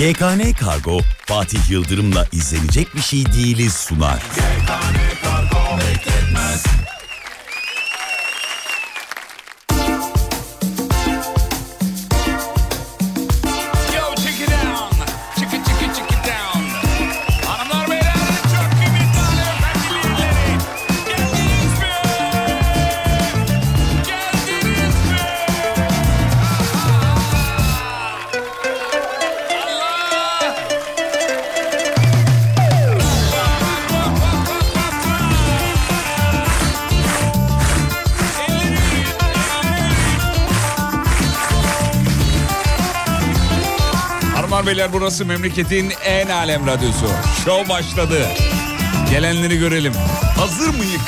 GKN Kargo, Fatih Yıldırım'la izlenecek bir şey değiliz sunar. GKN Kargo bekletmez. Beyler, burası memleketin en alem radyosu. Şov başladı. Gelenleri görelim. Hazır mıyık?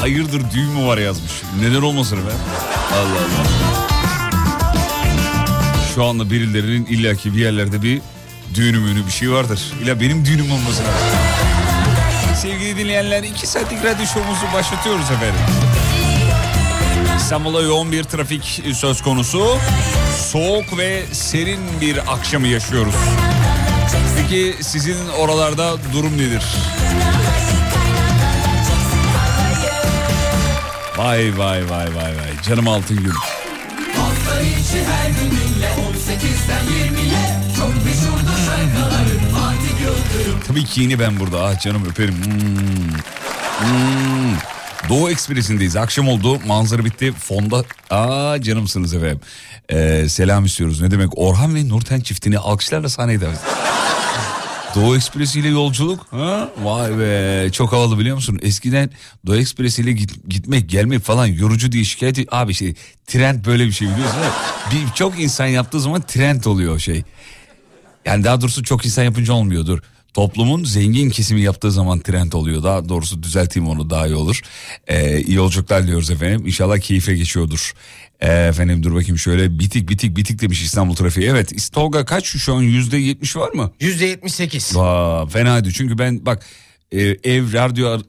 Hayırdır düğün mü var yazmış. Neden olmasın be? Allah Allah. Şu anda birilerinin illaki bir yerlerde bir düğünü bir şey vardır. İlla benim düğünüm olmasın. Sevgili dinleyenler, 2 saatlik radyo şovumuzu başlatıyoruz efendim. İstanbul'a yoğun bir trafik söz konusu. Soğuk ve serin bir akşamı yaşıyoruz. Peki sizin oralarda durum nedir? Vay vay vay vay vay, canım altın gün. Hafta içi her gününle 18'den 20'ye çok meşhurdu şarkıların Fatih Yıldırım. Tabii ki yine ben burada, ah canım öperim. Doğu Ekspres'indeyiz, akşam oldu, manzara bitti, fonda. Aa canımsınız efendim. Selam istiyoruz, ne demek, Orhan ve Nurten çiftini alkışlarla sahneye davet. Doğu Ekspresi'yle yolculuk. Ha? Vay be, çok havalı biliyor musun? Eskiden Doğu Ekspresi'yle gitmek gelmek falan yorucu diye şikayet. Abi şey, trend böyle bir şey biliyorsun. Çok insan yaptığı zaman trend oluyor şey. Yani daha doğrusu çok insan yapınca olmuyordur. Toplumun zengin kesimi yaptığı zaman trend oluyor. Daha doğrusu düzelteyim onu, daha iyi olur. İyi yolculuklar diyoruz efendim. İnşallah keyifle geçiyordur. Efendim dur bakayım şöyle, bitik demiş İstanbul trafiği. Evet, Tolga kaç şu an, %70 var mı? %78. Vaa, fenaydı çünkü ben bak ev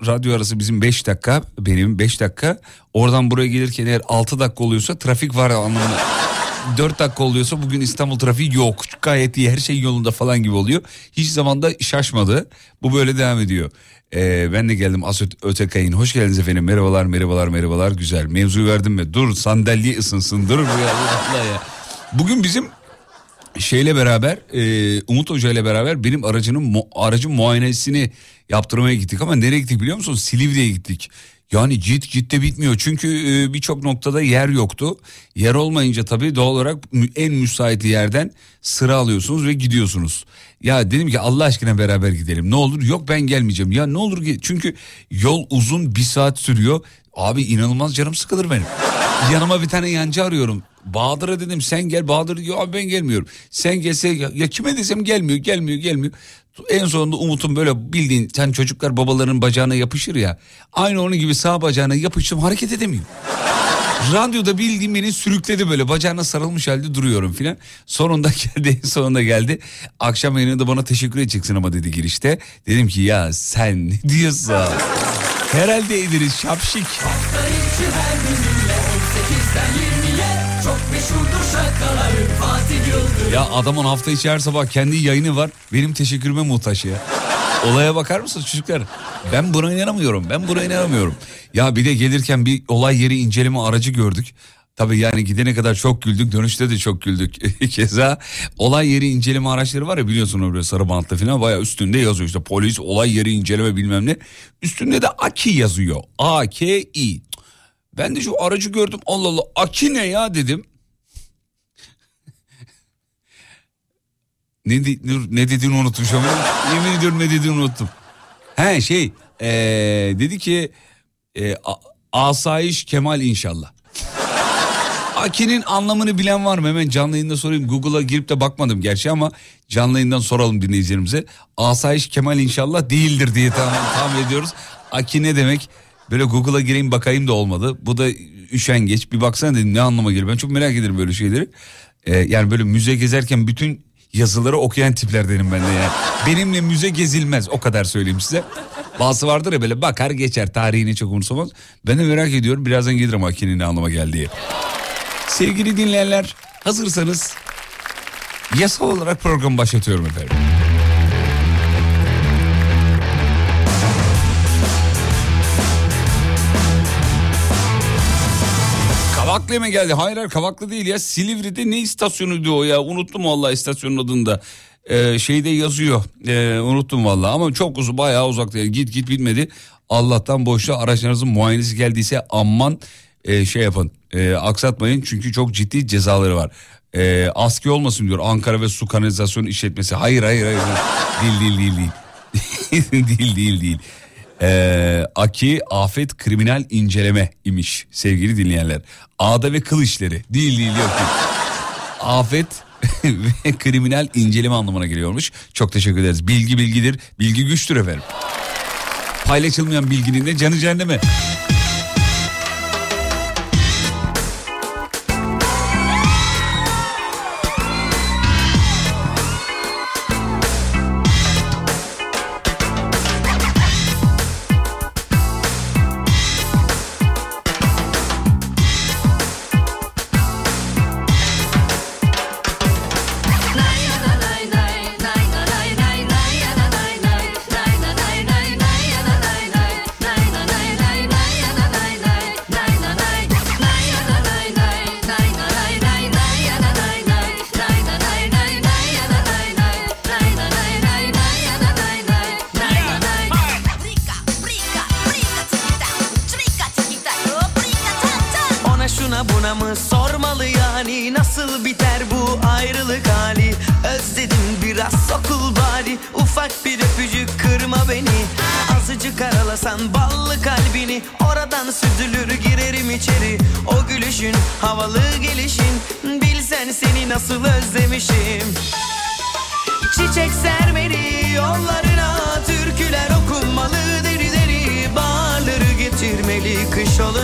radyo arası bizim 5 dakika, benim 5 dakika. Oradan buraya gelirken eğer 6 dakika oluyorsa trafik var anlamına. 4 dakika oluyorsa bugün İstanbul trafiği yok. Gayet iyi, her şey yolunda falan gibi oluyor. Hiç zaman da şaşmadı. Bu böyle devam ediyor. Ben de geldim Asit Ötekay'ın. Hoş geldiniz efendim. Merhabalar. Güzel. Mevzuyu verdim mi? Dur sandalye ısınsın. Dur. Ya. Bugün bizim şeyle beraber, Umut Hoca ile beraber benim aracın muayenesini yaptırmaya gittik. Ama nereye gittik biliyor musunuz? Silivri'ye gittik. Yani ciddi bitmiyor. Çünkü birçok noktada yer yoktu. Yer olmayınca tabii doğal olarak en müsait yerden sıra alıyorsunuz ve gidiyorsunuz. Ya dedim ki Allah aşkına beraber gidelim. Ne olur? Yok ben gelmeyeceğim. Ya ne olur ki? Çünkü yol uzun, bir saat sürüyor. Abi inanılmaz canım sıkılır benim. Yanıma bir tane yancı arıyorum. Bahadır'a dedim sen gel. Bahadır diyor abi ben gelmiyorum. Sen gelse ya kime desem gelmiyor. En sonunda Umut'un böyle bildiğin sen çocuklar babaların bacağına yapışır ya. Aynı onun gibi sağ bacağına yapıştım, hareket edemiyor. Radyoda bildiğim beni sürükledi böyle, bacağına sarılmış halde duruyorum filan. Sonunda geldi. Akşam yayınında bana teşekkür edeceksin ama dedi girişte. Dedim ki ya sen ne diyorsun? Herhalde ederiz şapşik. Hafta içi her gününle 18'den 20'ye çok meşhurdur şakalarım Fatih Yıldırım. Ya adamın hafta içi her sabah kendi yayını var. Benim teşekkürüme muhtaç ya. Olaya bakar mısınız çocuklar? Ben buna inanamıyorum. Ya bir de gelirken bir olay yeri inceleme aracı gördük. Tabii yani gidene kadar çok güldük, dönüşte de çok güldük. Keza olay yeri inceleme araçları var ya, biliyorsunuz böyle sarı bantlı falan, bayağı üstünde yazıyor işte polis olay yeri inceleme bilmem ne. Üstünde de Aki yazıyor. A-K-İ. Ben de şu aracı gördüm, Allah Allah Aki ne ya dedim. Ne dediğini unutmuş ama yemin ediyorum ne dediğini unuttum. Dedi ki asayiş Kemal inşallah. Aki'nin anlamını bilen var mı? Hemen canlı yayında sorayım. Google'a girip de bakmadım gerçi ama canlı yayından soralım dinleyicilerimize. Asayiş Kemal inşallah değildir diye tahmin ediyoruz. Aki ne demek? Böyle Google'a gireyim bakayım da olmadı. Bu da üşengeç. Bir baksana dedim ne anlama geliyor. Ben çok merak ederim böyle şeyleri. Yani böyle müze gezerken bütün yazıları okuyan tiplerdenim ben de yani. Benimle müze gezilmez, o kadar söyleyeyim size. Bazısı vardır ya böyle bakar geçer, tarihini çok umursamaz. Ben de merak ediyorum, birazdan gelirim Aki'nin ne anlama geldiği. Sevgili dinleyenler, hazırsanız yasal olarak programı başlatıyorum efendim. Kavaklı'ya mı geldi? Hayır Kavaklı değil ya. Silivri'de ne istasyonuydu o ya? Unuttum vallahi istasyonun adını da. Şeyde yazıyor. Unuttum vallahi ama çok uzun, bayağı uzakta. Yani git bitmedi. Allah'tan boşta, araçlarınızın muayenesi geldiyse aman yapın. Aksatmayın çünkü çok ciddi cezaları var. Askı olmasın diyor Ankara ve Su Kanalizasyon İşletmesi. Hayır. Değil. Aki Afet Kriminal İnceleme imiş sevgili dinleyenler. Ağda ve kıl işleri. Değil. Afet ve kriminal inceleme anlamına geliyormuş. Çok teşekkür ederiz. Bilgi bilgidir. Bilgi güçtür efendim. Paylaşılmayan bilginin de canı cehenneme.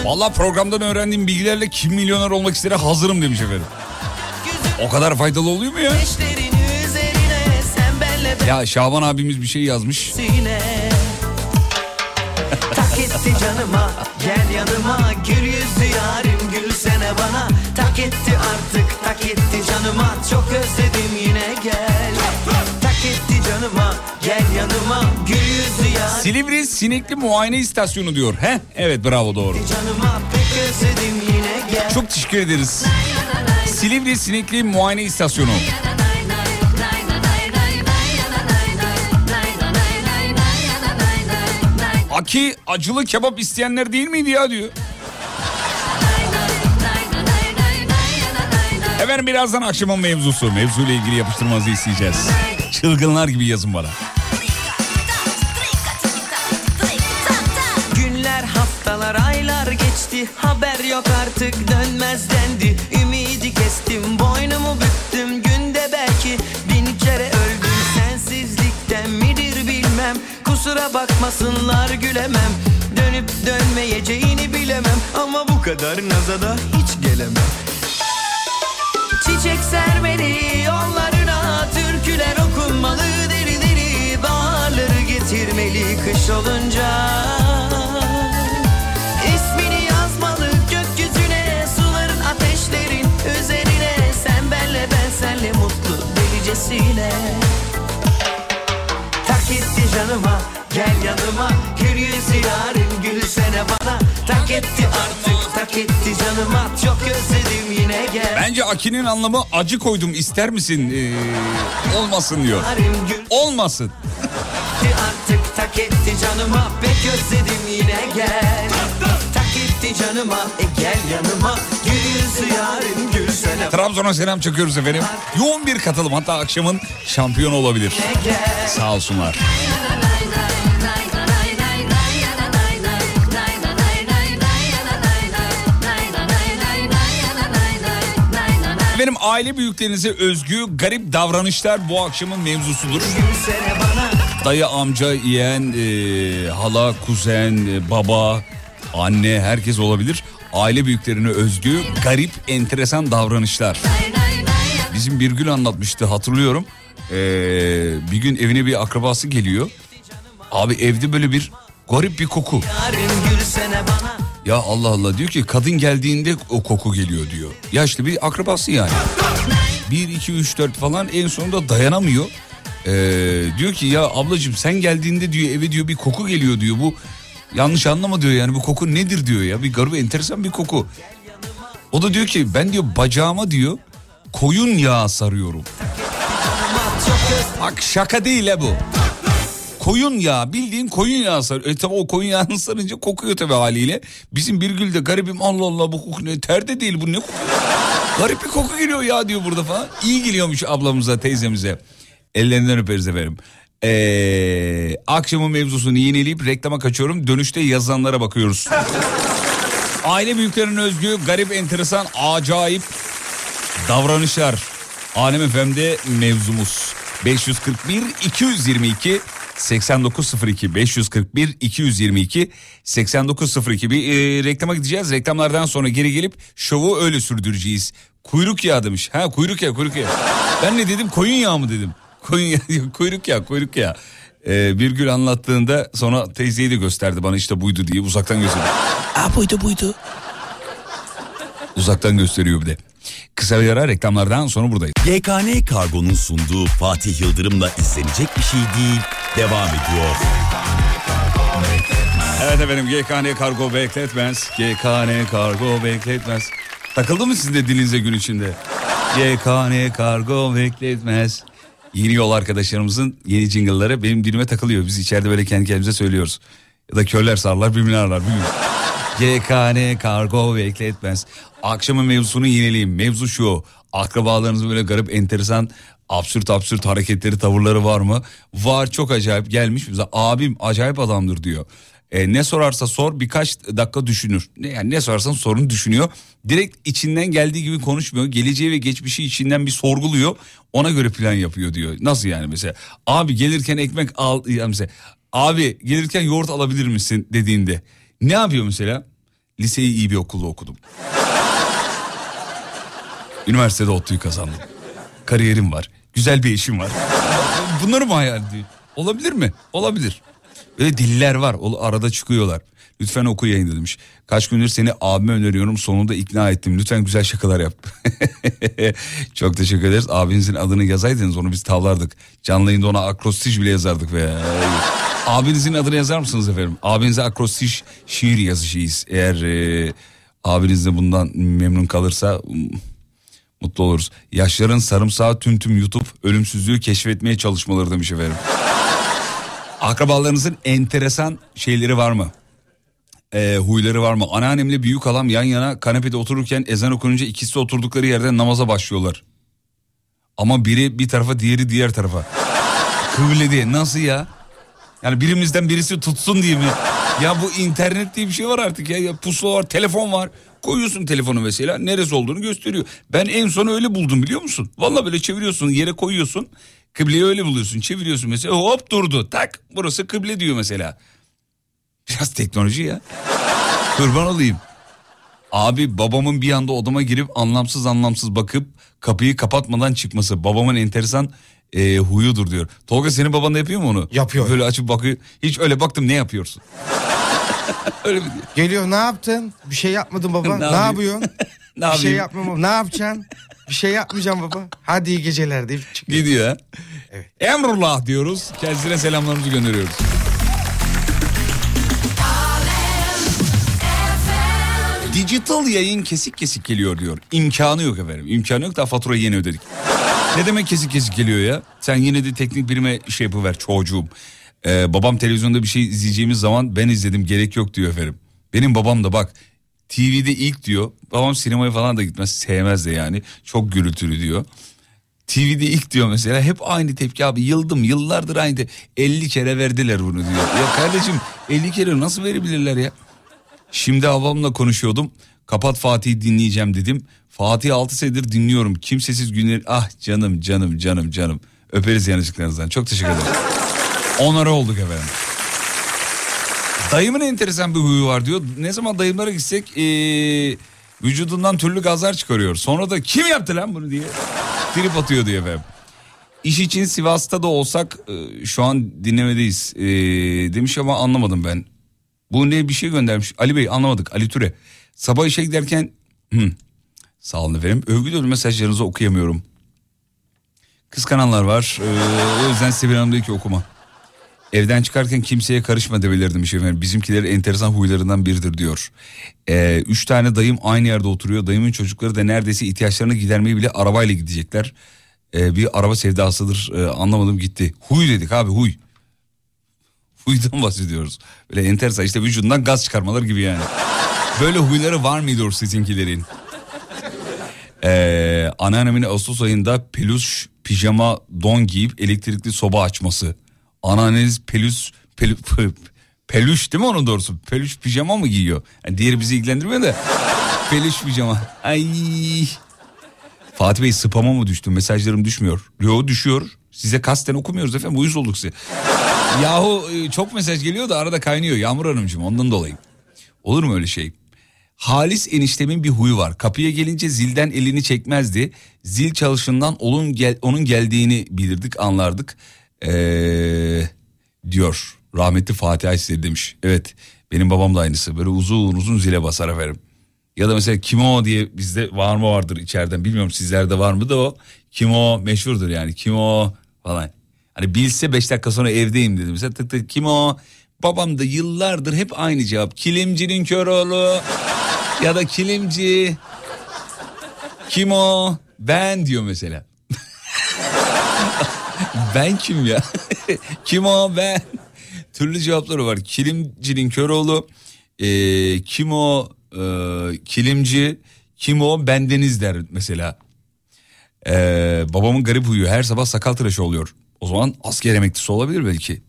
Valla programdan öğrendiğim bilgilerle kim milyoner olmak istere hazırım demiş efendim. O kadar faydalı oluyor mu ya? Ya Şaban abimiz bir şey yazmış. Tak etti canıma, gel yanıma, gül yüzlü yarim gülsene bana. Tak etti artık, tak etti canıma, çok özledim yine gel. Tak etti canıma, gel yanıma, gül yüzlü yarim. Silivri Sinekli Muayene İstasyonu diyor. Heh, evet bravo, doğru. Canıma pek özledim yine gel. Çok teşekkür ederiz. Silivri Sinekli Muayene İstasyonu. Aki acılı kebap isteyenler değil miydi ya diyor. Efendim birazdan akşamın mevzusu. Mevzuyla ilgili yapıştırmanızı isteyeceğiz. Çılgınlar gibi yazın bana. Günler, haftalar, aylar geçti. Haber yok artık, dönmez dendi. Ümidi kestim, boynumu büktüm. Günde belki 1000 kere öldüm. Sensizlikten midir bilmem. Kusura bakmasınlar, gülemem. Dönüp dönmeyeceğini bilemem. Ama bu kadar nazada hiç gelemem. Çiçek sermeli yollarına, türküler okunmalı deri deri, baharları getirmeli kış olunca. İsmini yazmalı gökyüzüne, suların ateşlerin üzerine, sen benle ben senle mutlu delicesine. Tak etti canıma, gel yanıma, hülyesi yarim gülsene bana. Tak etti artık, tak etti canıma, çok özledim yine gel. Bence Aki'nin anlamı acı koydum ister misin olmasın diyor. Olmasın. Artık tak etti canıma, pek özledim yine gel. Tak etti canıma, gel yanıma, gülsü yarim gülsene. Trabzon'a selam çakıyoruz efendim. Yoğun bir katılım, hatta akşamın şampiyonu olabilir. Sağ olsunlar. Benim aile büyüklerinize özgü garip davranışlar bu akşamın mevzusudur. Dayı, amca, yeğen, hala, kuzen, baba, anne, herkes olabilir. Aile büyüklerine özgü garip, enteresan davranışlar. Bizim Birgül anlatmıştı, hatırlıyorum. Bir gün evine bir akrabası geliyor. Abi evde böyle bir garip bir koku. Ya Allah Allah, diyor ki kadın geldiğinde o koku geliyor diyor. Yaşlı bir akrabası yani. 1, 2, 3, 4 falan en sonunda dayanamıyor. Diyor ki ya ablacığım sen geldiğinde diyor eve diyor bir koku geliyor diyor. Bu yanlış anlama diyor yani, bu koku nedir diyor ya. Bir garip enteresan bir koku. O da diyor ki ben diyor bacağıma diyor koyun yağı sarıyorum. Bak şaka değil ha bu. Koyun yağı, bildiğin koyun yağı sarıyor. Tabi o koyun yağını sarınca kokuyor tabi haliyle. Bizim Birgül de garibim, Allah Allah bu koku ne, ter de değil bu ne kokuyor. Garip bir koku geliyor ya diyor burada falan. İyi geliyormuş ablamıza, teyzemize. Ellerinden öperiz efendim. Akşamın mevzusunu yenileyip reklama kaçıyorum. Dönüşte yazanlara bakıyoruz. Aile büyüklerinin özgü garip, enteresan, acayip davranışlar. Alem FM'de mevzumuz. 541-222-8902 541-222-8902. Bir reklama gideceğiz. Reklamlardan sonra geri gelip şovu öyle sürdüreceğiz. Kuyruk yağı demiş. Ha kuyruk yağı. Ben ne dedim? Koyun yağı mı dedim? Kuyruk yağı. Birgül anlattığında sonra teyzeyi de gösterdi bana, işte buydu diye uzaktan gösteriyor. Aa buydu. Uzaktan gösteriyor bir de. Kısa bir ara, reklamlardan sonra buradayız. GKN Kargo'nun sunduğu Fatih Yıldırım'la izlenecek bir şey değil devam ediyor. Evet efendim, GKN Kargo bekletmez. GKN Kargo bekletmez. Takıldı mı sizin de dilinize gün içinde? GKN Kargo bekletmez. Yeni yol arkadaşlarımızın yeni jingle'ları benim dilime takılıyor. Biz içeride böyle kendi kendimize söylüyoruz. Ya da körler sarlar birbirini ararlar, bilmiyorum. GKN Kargo bekletmez. Akşamın mevzusunu yenileyim. Mevzu şu: akrabalarınızın böyle garip, enteresan, absürt hareketleri, tavırları var mı? Var, çok acayip. Gelmiş bize, abim acayip adamdır diyor. Ne sorarsa sor birkaç dakika düşünür. Yani ne sorarsan sorunu düşünüyor. Direkt içinden geldiği gibi konuşmuyor. Geleceği ve geçmişi içinden bir sorguluyor. Ona göre plan yapıyor diyor. Nasıl yani mesela? Abi gelirken ekmek al. Yani mesela, abi gelirken yoğurt alabilir misin dediğinde ne yapıyor mesela? Liseyi iyi bir okulda okudum. Üniversitede ODTÜ'yü kazandım. Kariyerim var. Güzel bir işim var. Bunları mı hayal ediyor? Olabilir mi? Olabilir. Öyle diller var. Arada çıkıyorlar. Lütfen oku yayın demiş. Kaç gündür seni abime öneriyorum. Sonunda ikna ettim. Lütfen güzel şakalar yap. Çok teşekkür ederiz. Abinizin adını yazaydınız onu biz tavlardık. Canlı yayında ona akrostiş bile yazardık be. Abinizin adını yazar mısınız efendim? Abinize akrostiş şiir yazışıyız. Eğer abiniz de bundan memnun kalırsa mutlu oluruz. Yaşların sarımsağı tüm YouTube ölümsüzlüğü keşfetmeye çalışmaları demiş efendim. Akrabalarınızın enteresan şeyleri var mı? Huyları var mı? Anneannemle büyük halam yan yana kanepede otururken ezan okununca ikisi oturdukları yerden namaza başlıyorlar. Ama biri bir tarafa, diğeri diğer tarafa. Kıble diye. Nasıl ya? Yani birimizden birisi tutsun diye mi? Ya bu internet diye bir şey var artık ya. Ya pusula var, telefon var. Koyuyorsun telefonu mesela, neresi olduğunu gösteriyor. Ben en son öyle buldum biliyor musun? Vallahi böyle çeviriyorsun, yere koyuyorsun. Kıbleyi öyle buluyorsun, çeviriyorsun mesela, hop durdu. Tak, burası kıble diyor mesela. Biraz teknoloji ya. Kurban olayım. Abi babamın bir anda odama girip anlamsız anlamsız bakıp kapıyı kapatmadan çıkması babamın enteresan huyudur diyor. Tolga, senin baban da yapıyor mu onu? Yapıyor. Böyle açıp bakıyor. Hiç öyle baktım ne yapıyorsun? Öyle mi? Geliyor, ne yaptın? Bir şey yapmadım baba. Ne yapıyorsun? Ne yapayım? Bir şey yapmam. Ne yapacaksın? Bir şey yapmayacağım baba. Hadi iyi geceler deyip çıkıyor. Gidiyor. Evet. Emrullah diyoruz. Kendisine selamlarımızı gönderiyoruz. Dijital yayın kesik kesik geliyor diyor. İmkanı yok efendim. İmkanı yok, daha faturayı yeni ödedik. Ne demek kesik kesik geliyor ya? Sen yine de teknik birime şey yapıver çocuğum. Babam televizyonda bir şey izleyeceğimiz zaman ben izledim, gerek yok diyor efendim. Benim babam da bak TV'de ilk diyor. Babam sinemaya falan da gitmez, sevmez de yani. Çok gürültülü diyor. TV'de ilk diyor mesela, hep aynı tepki abi, yıldım yıllardır aynı. 50 kere verdiler bunu diyor. Ya kardeşim 50 kere nasıl verebilirler ya? Şimdi ablamla konuşuyordum. Kapat Fatih'i dinleyeceğim dedim. Fatih'i 6 senedir dinliyorum. Kimsesiz günleri... Ah canım canım canım canım. Öperiz yanıcıklarınızdan. Çok teşekkür ederim. Onara olduk efendim. Dayımın enteresan bir huyu var diyor. Ne zaman dayımlara gitsek vücudundan türlü gazlar çıkarıyor. Sonra da kim yaptı lan bunu diye trip atıyor diyor efendim. İş için Sivas'ta da olsak şu an dinlemedeyiz demiş ama anlamadım ben. Bu ne, bir şey göndermiş. Ali Bey anlamadık. Ali Türe. Sabah işe giderken... Sağ olun efendim. Övgü dolu mesajlarınızı okuyamıyorum. Kıskananlar var. O yüzden Sibel Hanım diyor ki okuma. Evden çıkarken kimseye karışma demelirdim şey efendim. Bizimkileri enteresan huylarından biridir diyor. 3 tane dayım aynı yerde oturuyor. Dayımın çocukları da neredeyse ihtiyaçlarını gidermeyi bile arabayla gidecekler. Bir araba sevdasıdır. Anlamadım gitti. Huy dedik abi, huy. Huydan bahsediyoruz. Böyle enteresan işte, vücudundan gaz çıkarmalar gibi yani. Böyle huyları var mıydı o sizinkilerin? Anneannemin Ağustos ayında peluş pijama don giyip elektrikli soba açması. Anneanneniz peluş değil mi onun doğrusu? Peluş pijama mı giyiyor? Yani diğeri bizi ilgilendirmiyor da. Peluş pijama. Ay. Fatih Bey spama mı düştü? Mesajlarım düşmüyor. Yo, düşüyor. Size kasten okumuyoruz efendim. Uyuz olduk size. Yahu çok mesaj geliyor da arada kaynıyor Yağmur Hanımcığım, ondan dolayı. Olur mu öyle şey? Halis eniştemin bir huyu var. Kapıya gelince zilden elini çekmezdi. Zil çalışından onun geldiğini bilirdik, anlardık. Diyor. Rahmetli Fatih Aysel demiş. Evet, benim babam da aynısı. Böyle uzun uzun zile basar efendim. Ya da mesela kim o diye bizde var mı vardır içeriden. Bilmiyorum sizlerde var mı da o. Kim o meşhurdur yani. Kim o falan. Hani bilse 5 dakika sonra evdeyim dedim. Mesela tık tık kim o? Babam da yıllardır hep aynı cevap. Kilimcinin kör oğlu ya da kilimci. Kim o? Ben diyor mesela. Ben kim ya? Kim o? Ben. Türlü cevapları var. Kilimcinin kör oğlu. Kim o? Kilimci. Kim o? Bendeniz der mesela. Babamın garip huyu. Her sabah sakal tıraşı oluyor. O zaman asker emeklisi olabilir belki.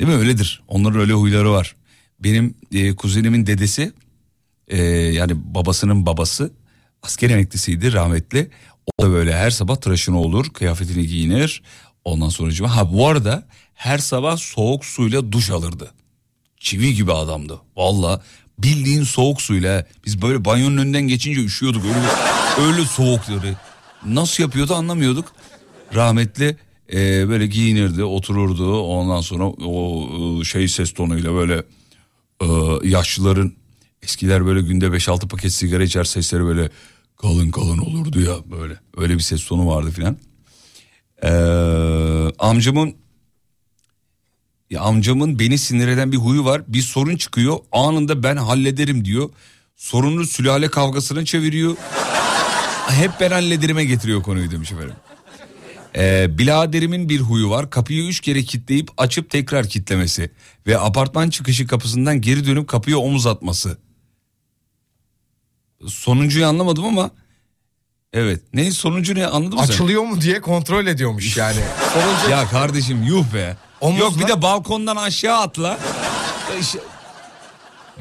Değil mi? Öyledir. Onların öyle huyları var. Benim kuzenimin dedesi yani babasının babası asker emeklisiydi rahmetli. O da böyle her sabah tıraşını olur, kıyafetini giyinir. Ondan sonra bu arada her sabah soğuk suyla duş alırdı. Çivi gibi adamdı. Valla bildiğin soğuk suyla, biz böyle banyonun önünden geçince üşüyorduk. Öyle soğukları. Nasıl yapıyordu anlamıyorduk. Rahmetli böyle giyinirdi, otururdu. Ondan sonra o şey ses tonuyla böyle yaşlıların, eskiler böyle günde 5-6 paket sigara içer, sesleri böyle kalın kalın olurdu ya, böyle öyle bir ses tonu vardı filan. Amcamın beni sinir eden bir huyu var. Bir sorun çıkıyor, anında ben hallederim diyor. Sorunu sülale kavgasına çeviriyor. Hep ben hallederime getiriyor konuyu demiş efendim. Biraderimin bir huyu var. Kapıyı 3 kere kilitleyip açıp tekrar kilitlemesi ve apartman çıkışı kapısından geri dönüp kapıya omuz atması. Sonuncuyu anlamadım ama evet. Ne sonuncu ne anladın mı? Açılıyor mu diye kontrol ediyormuş yani. Ya kardeşim yuh be. Omuzla... Yok bir de balkondan aşağı atla.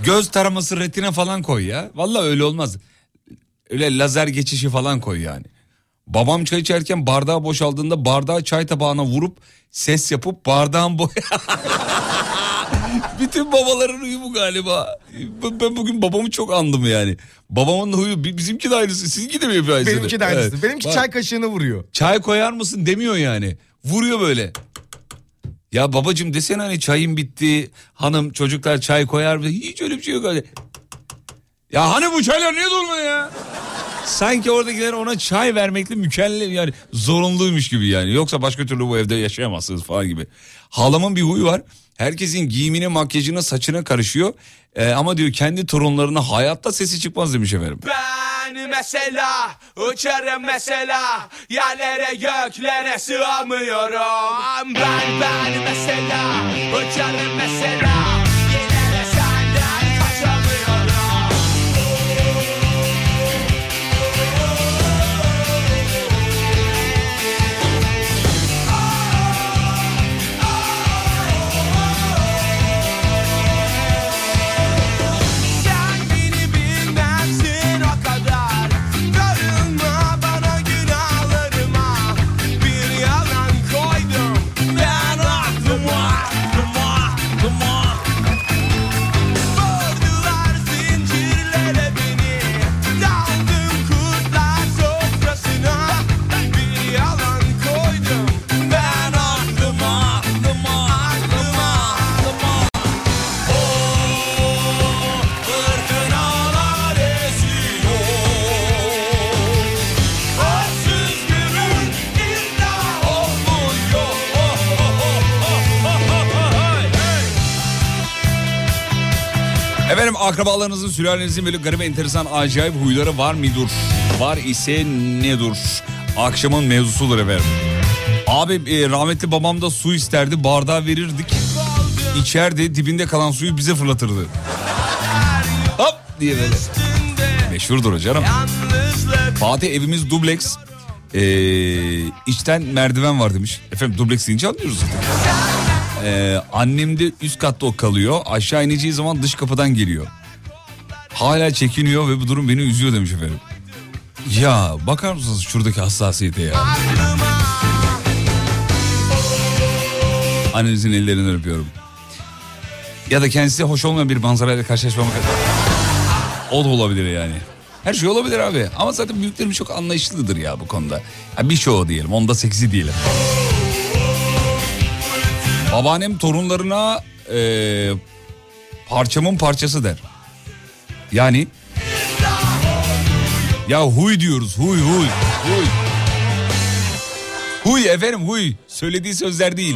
Göz taraması retina falan koy ya. Vallahi öyle olmaz. Öyle lazer geçişi falan koy yani. Babam çay içerken bardağı boşaldığında bardağı çay tabağına vurup ses yapıp bardağın boy... Bütün babaların huyu bu galiba. Ben bugün babamı çok andım yani. Babamın huyu bizimki de aynısı. Sizinki de mi yapıyor? Benimki de aynısı. Evet. Benimki bak, çay kaşığını vuruyor. Çay koyar mısın demiyor yani. Vuruyor böyle. Ya babacığım desene hani çayım bitti. Hanım çocuklar çay koyar mı? Hiç öyle bir şey yok. Öyle. Ya hani bu çaylar niye dolmuyor ya? Sanki oradakiler ona çay vermekle mükellef yani zorunluymuş gibi yani. Yoksa başka türlü bu evde yaşayamazsınız falan gibi. Halamın bir huyu var. Herkesin giyimine, makyajına, saçına karışıyor. Ama diyor kendi torunlarına hayatta sesi çıkmaz demiş efendim. Ben mesela uçarım mesela yerlere göklere sığamıyorum. Ben mesela uçarım mesela. Efendim akrabalarınızın, sülalenizin böyle garip, enteresan, acayip huyları var mıdır? Var ise nedir? Akşamın mevzusudur efendim. Abi rahmetli babam da su isterdi, bardağı verirdik. İçerdi, dibinde kalan suyu bize fırlatırdı. Hop diye böyle. Meşhurdur o canım. Fatih evimiz dubleks. İçten merdiven var demiş. Efendim dubleks deyince anlıyoruz zaten. Annem de üst katta o kalıyor. Aşağı ineceği zaman dış kapıdan geliyor. Hala çekiniyor ve bu durum beni üzüyor demiş efendim. Ya bakar mısınız şuradaki hassasiyete ya. Annenizin ellerini öpüyorum. Ya da kendisi hoş olmayan bir manzarayla karşılaşmamak kadar. O da olabilir yani. Her şey olabilir abi. Ama zaten büyüklerimiz çok anlayışlıdır ya bu konuda. Ya bir şey o diyelim. Onda 8'i diyelim. Babaannem torunlarına parçamın parçası der. Yani ya huy diyoruz, huy. Huy efendim, huy. Söylediği sözler değil.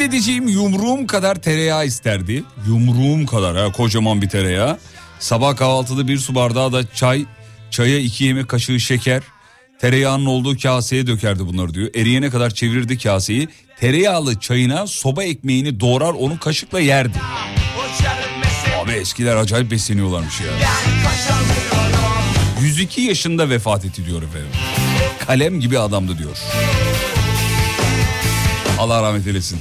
Dedeciğim yumruğum kadar tereyağı isterdi. Yumruğum kadar ha, kocaman bir tereyağı. Sabah kahvaltıda bir su bardağı da çay. Çaya 2 yemek kaşığı şeker. Tereyağının olduğu kaseye dökerdi bunları diyor. Eriyene kadar çevirirdi kaseyi. Tereyağlı çayına soba ekmeğini doğrar onu kaşıkla yerdi. Abi eskiler acayip besleniyorlarmış ya. 102 yaşında vefat etti diyor efendim. Kalem gibi adamdı diyor. Allah rahmet eylesin.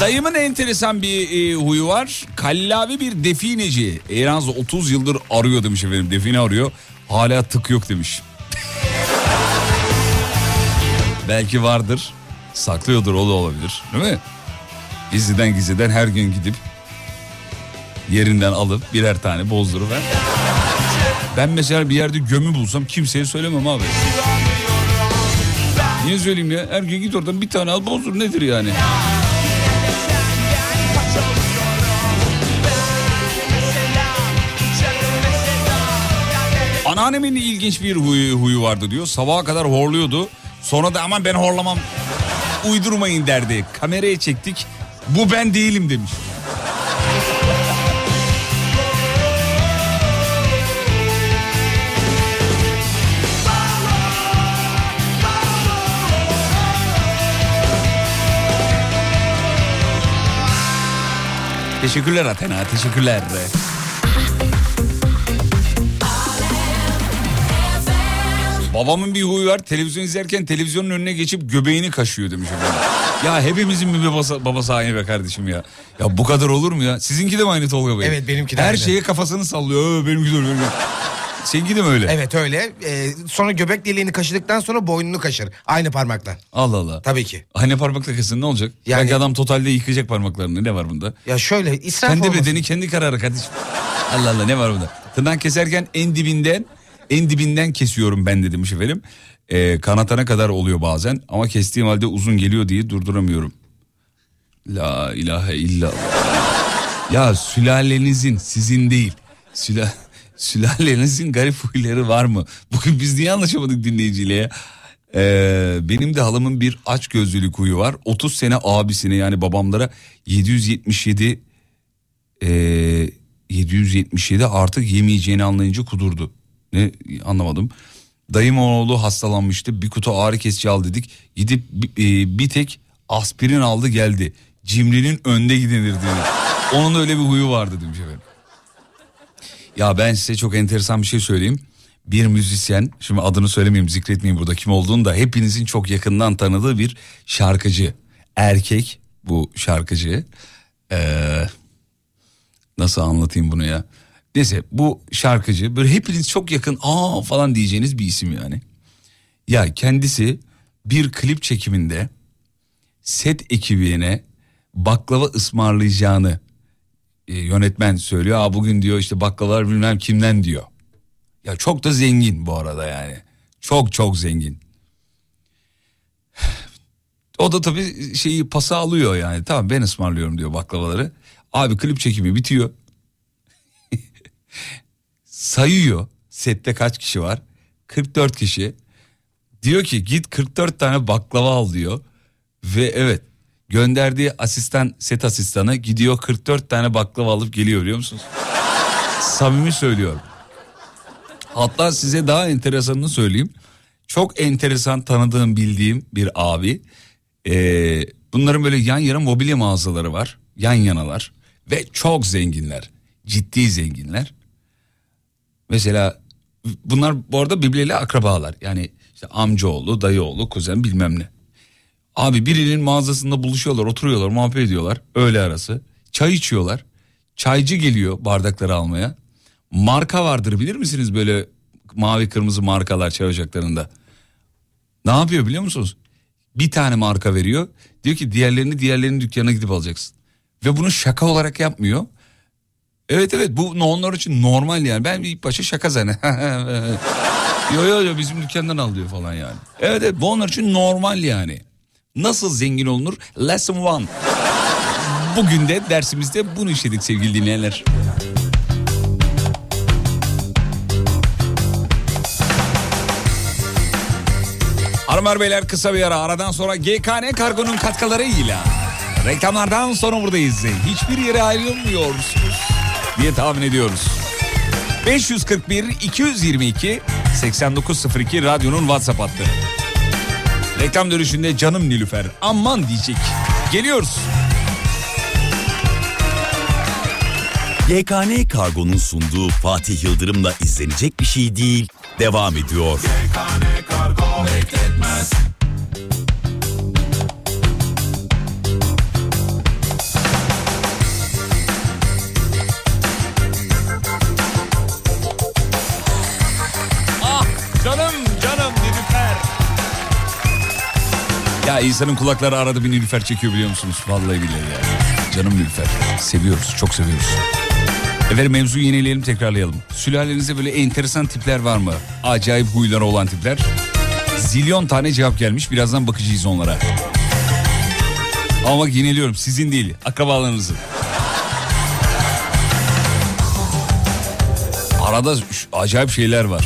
Dayımın enteresan bir huyu var. Kallavi bir defineci. Eranz 30 yıldır arıyor demiş efendim. Define arıyor. Hala tık yok demiş. Belki vardır. Saklıyordur, o da olabilir. Değil mi? Gizliden gizliden her gün gidip yerinden alıp birer tane bozduruver. Ben mesela bir yerde gömü bulsam kimseye söylemem abi. Niye söyleyeyim ya? Her gün git oradan bir tane al bozdur, nedir yani? Anneannemin ilginç bir huyu vardı diyor. Sabaha kadar horluyordu. Sonra da aman ben horlamam, uydurmayın derdi. Kameraya çektik. Bu ben değilim demiş. Teşekkürler Athena, teşekkürler. Babamın bir huyu var, televizyon izlerken televizyonun önüne geçip göbeğini kaşıyor demiş efendim. Ya hepimizin bir babası aynı be kardeşim ya. Ya bu kadar olur mu ya? Sizinki de mi aynı Tolga Bey? Evet benimki de aynı. Her şeye kafasını sallıyor. Benimki de öyle. Seninki de mi öyle? Evet öyle. Sonra göbek deliğini kaşıdıktan sonra boynunu kaşır. Aynı parmakla. Allah Allah. Tabii ki. Aynı parmakla kaşın ne olacak? Yani... Belki adam totalde yıkayacak parmaklarını. Ne var bunda? Ya şöyle israf olmasın. Kendi bedeni kendi kararı kardeşim. Allah Allah ne var bunda? Tırnak keserken en dibinden kesiyorum ben de demiş efendim. Kanatana kadar oluyor bazen ama kestiğim halde uzun geliyor diye durduramıyorum. La ilahe illallah. Ya sülalenizin, sizin değil. Sülalenizin garip huyları var mı? Bugün biz niye anlaşamadık dinleyiciyle ya? Benim de halamın bir açgözlülük huyu var. 30 sene abisine yani babamlara 777 artık yemeyeceğini anlayınca kudurdu. Ne anlamadım. Dayım oğlu hastalanmıştı. Bir kutu ağrı kesici al dedik. Gidip bir tek aspirin aldı geldi. Cimrinin önde gidenir diyor. Onun öyle bir huyu vardı demiş efendim. Ya ben size çok enteresan bir şey söyleyeyim. Bir müzisyen, şimdi adını söylemeyeyim, zikretmeyeyim burada kim olduğunu da, hepinizin çok yakından tanıdığı bir şarkıcı. Erkek bu şarkıcı. Nasıl anlatayım bunu ya? Neyse bu şarkıcı böyle hepiniz çok yakın aa falan diyeceğiniz bir isim yani. Ya kendisi bir klip çekiminde set ekibine baklava ısmarlayacağını yönetmen söylüyor. Aa bugün diyor işte baklavalar bilmem kimden diyor. Ya çok da zengin bu arada yani. Çok zengin. O da tabii şeyi pasa alıyor yani. Tamam ben ısmarlıyorum diyor baklavaları. Abi klip çekimi bitiyor. Sayıyor sette kaç kişi var, 44 kişi, diyor ki git 44 tane baklava al diyor ve evet gönderdiği asistan, set asistanı gidiyor 44 tane baklava alıp geliyor, biliyor musunuz? Samimi söylüyorum. Hatta size daha enteresanını söyleyeyim, çok enteresan tanıdığım bildiğim bir abi, bunların böyle yan yana mobilya mağazaları var, yan yanalar ve çok zenginler, ciddi zenginler. Mesela bunlar bu arada birbirleriyle akrabalar. Yani işte amcaoğlu, dayıoğlu, kuzen bilmem ne. Abi birinin mağazasında buluşuyorlar, oturuyorlar, muhabbet ediyorlar. Öğle arası. Çay içiyorlar. Çaycı geliyor bardakları almaya. Marka vardır bilir misiniz böyle mavi kırmızı markalar çay ocaklarında. Ne yapıyor biliyor musunuz? Bir tane marka veriyor. Diyor ki diğerlerinin dükkanına gidip alacaksın. Ve bunu şaka olarak yapmıyor. Evet bu onlar için normal yani. Ben ilk başta şaka zannı. yo bizim dükkandan alıyor falan yani. Evet bu onlar için normal yani. Nasıl zengin olunur? Lesson 1. Bugün de dersimizde bunu işledik sevgili dinleyenler. Hanımlar beyler kısa bir ara, aradan sonra GKN Kargo'nun katkılarıyla reklamlardan sonra buradayız. Hiçbir yere ayrılmıyorsunuz diye tahmin ediyoruz. 541-222-8902 radyonun WhatsApp hattı. Reklam dönüşünde canım Nilüfer aman diyecek. Geliyoruz. GKN Kargo'nun sunduğu Fatih Yıldırım'la izlenecek bir şey değil devam ediyor. GKN Kargo bekletmez. Ya insanın kulakları arada bir Nilüfer çekiyor biliyor musunuz? Vallahi billahi ya. Canım Nilüfer. Seviyoruz, çok seviyoruz. Efendim mevzuyu yenileyelim, tekrarlayalım. Sülalenizde böyle enteresan tipler var mı? Acayip huyları olan tipler. Zilyon tane cevap gelmiş. Birazdan bakacağız onlara. Ama bak yeniliyorum. Sizin değil, akrabalarınızın. arada acayip şeyler var.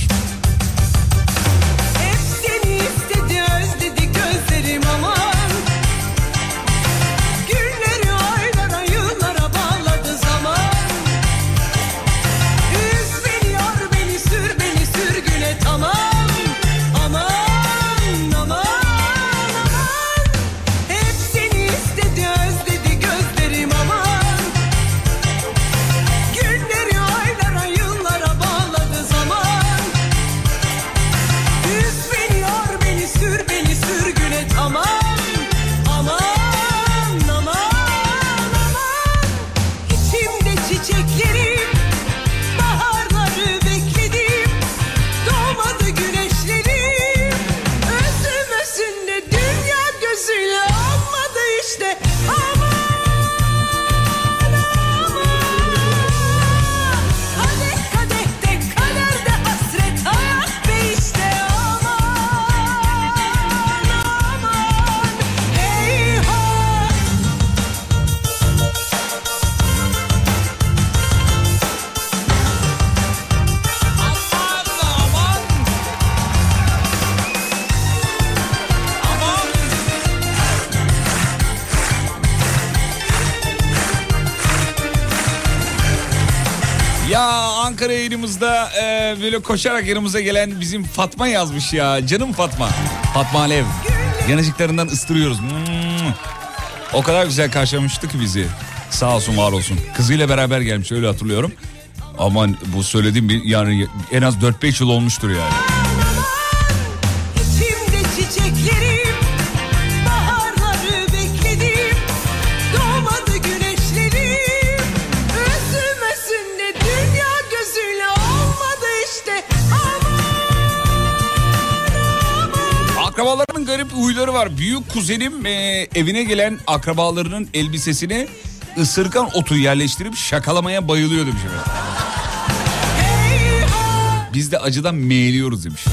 Yanımızda böyle koşarak yanımıza gelen bizim Fatma yazmış ya. Canım Fatma. Fatma Alev. Yanıcıklarından ıstırıyoruz. O kadar güzel karşılamıştı ki bizi. Sağ olsun, var olsun. Kızıyla beraber gelmiş, öyle hatırlıyorum. Aman bu söylediğim bir, yani en az 4-5 yıl olmuştur yani. Akrabalarının garip huyları var. Büyük kuzenim evine gelen akrabalarının elbisesine ısırgan otu yerleştirip şakalamaya bayılıyor demiş. Biz de acıdan meğliyoruz demiş.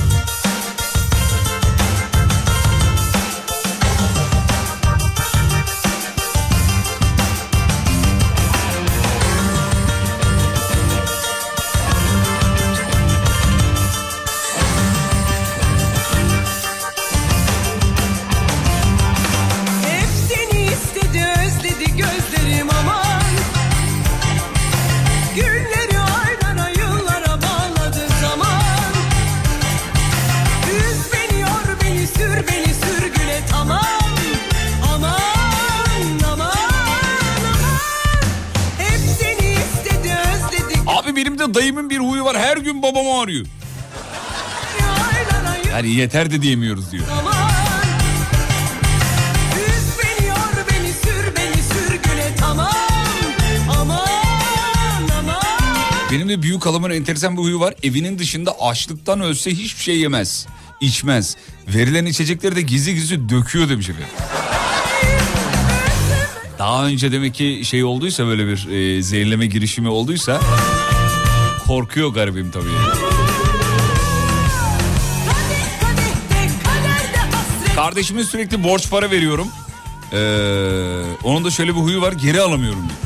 Dayımın bir huyu var, her gün babamı arıyor. Yani yeter de diyemiyoruz diyor. Benim de büyük halamın enteresan bir huyu var. Evinin dışında açlıktan ölse hiçbir şey yemez, içmez. Verilen içecekleri de gizli gizli döküyor demiş efendim. Daha önce demek ki şey olduysa, böyle bir zehirleme girişimi olduysa... Korkuyor garibim tabii. Kardeşime sürekli borç para veriyorum. Onun da şöyle bir huyu var, geri alamıyorum diyor.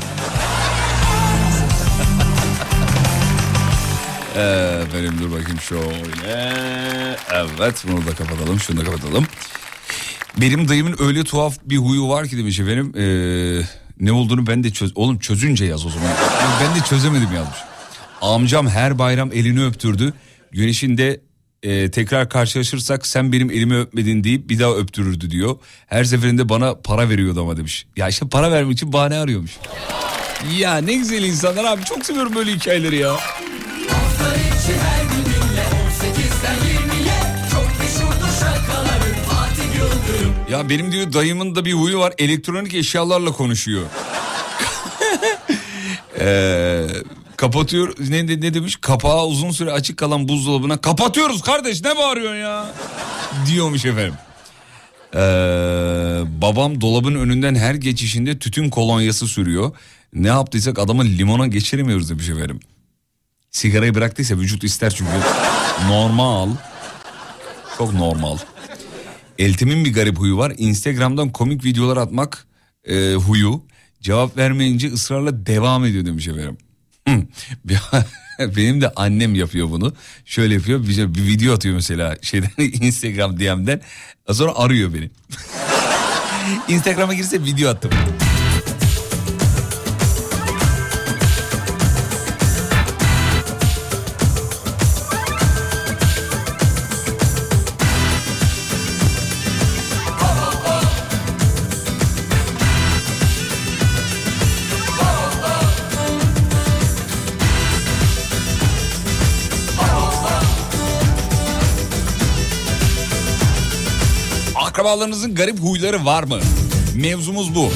Benim dur bakayım şöyle. Evet, bunu da kapatalım, şunu da kapatalım. Benim dayımın öyle tuhaf bir huyu var ki demiş efendim. Ne olduğunu ben de Oğlum çözünce yaz o zaman. Ben de çözemedim yazmış. Amcam her bayram elini öptürdü. Güneşinde tekrar karşılaşırsak sen benim elimi öpmedin deyip bir daha öptürürdü diyor. Her seferinde bana para veriyordu ama demiş. Ya işte para vermek için bahane arıyormuş. Ya ne güzel insanlar abi, çok seviyorum böyle hikayeleri ya. Ya benim diyor dayımın da bir huyu var, elektronik eşyalarla konuşuyor. Kapatıyor, ne demiş, kapağı uzun süre açık kalan buzdolabına kapatıyoruz kardeş, ne bağırıyorsun ya diyormuş efendim. Babam dolabın önünden her geçişinde tütün kolonyası sürüyor. Ne yaptıysak adamı limona geçiremiyoruz demiş efendim. Sigarayı bıraktıysa vücut ister çünkü. Normal. Çok normal. Eltimin bir garip huyu var. Instagram'dan komik videolar atmak huyu. Cevap vermeyince ısrarla devam ediyor demiş efendim. Benim de annem yapıyor bunu. Şöyle yapıyor, bir video atıyor mesela şeyden, Instagram DM'den. Sonra arıyor beni. Instagram'a girse video attım. Akrabalarınızın garip huyları var mı? Mevzumuz bu.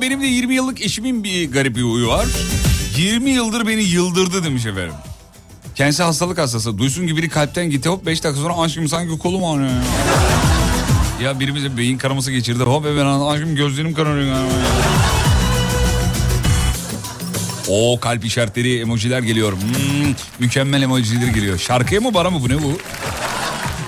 Benim de 20 yıllık eşimin bir garip bir huyu var. 20 yıldır beni yıldırdı demiş efendim. Kendisi hastalık hastası. Duysun ki biri kalpten gitti, hop 5 dakika sonra aşkım sanki kolum ağrıyor. Ya birimize beyin kanaması geçirdi. Hop ben aşkım gözlerim kararıyor. O kalp işaretleri, emojiler geliyor. Mükemmel emojiler geliyor. Şarkıya mı, bara mı, bu ne bu?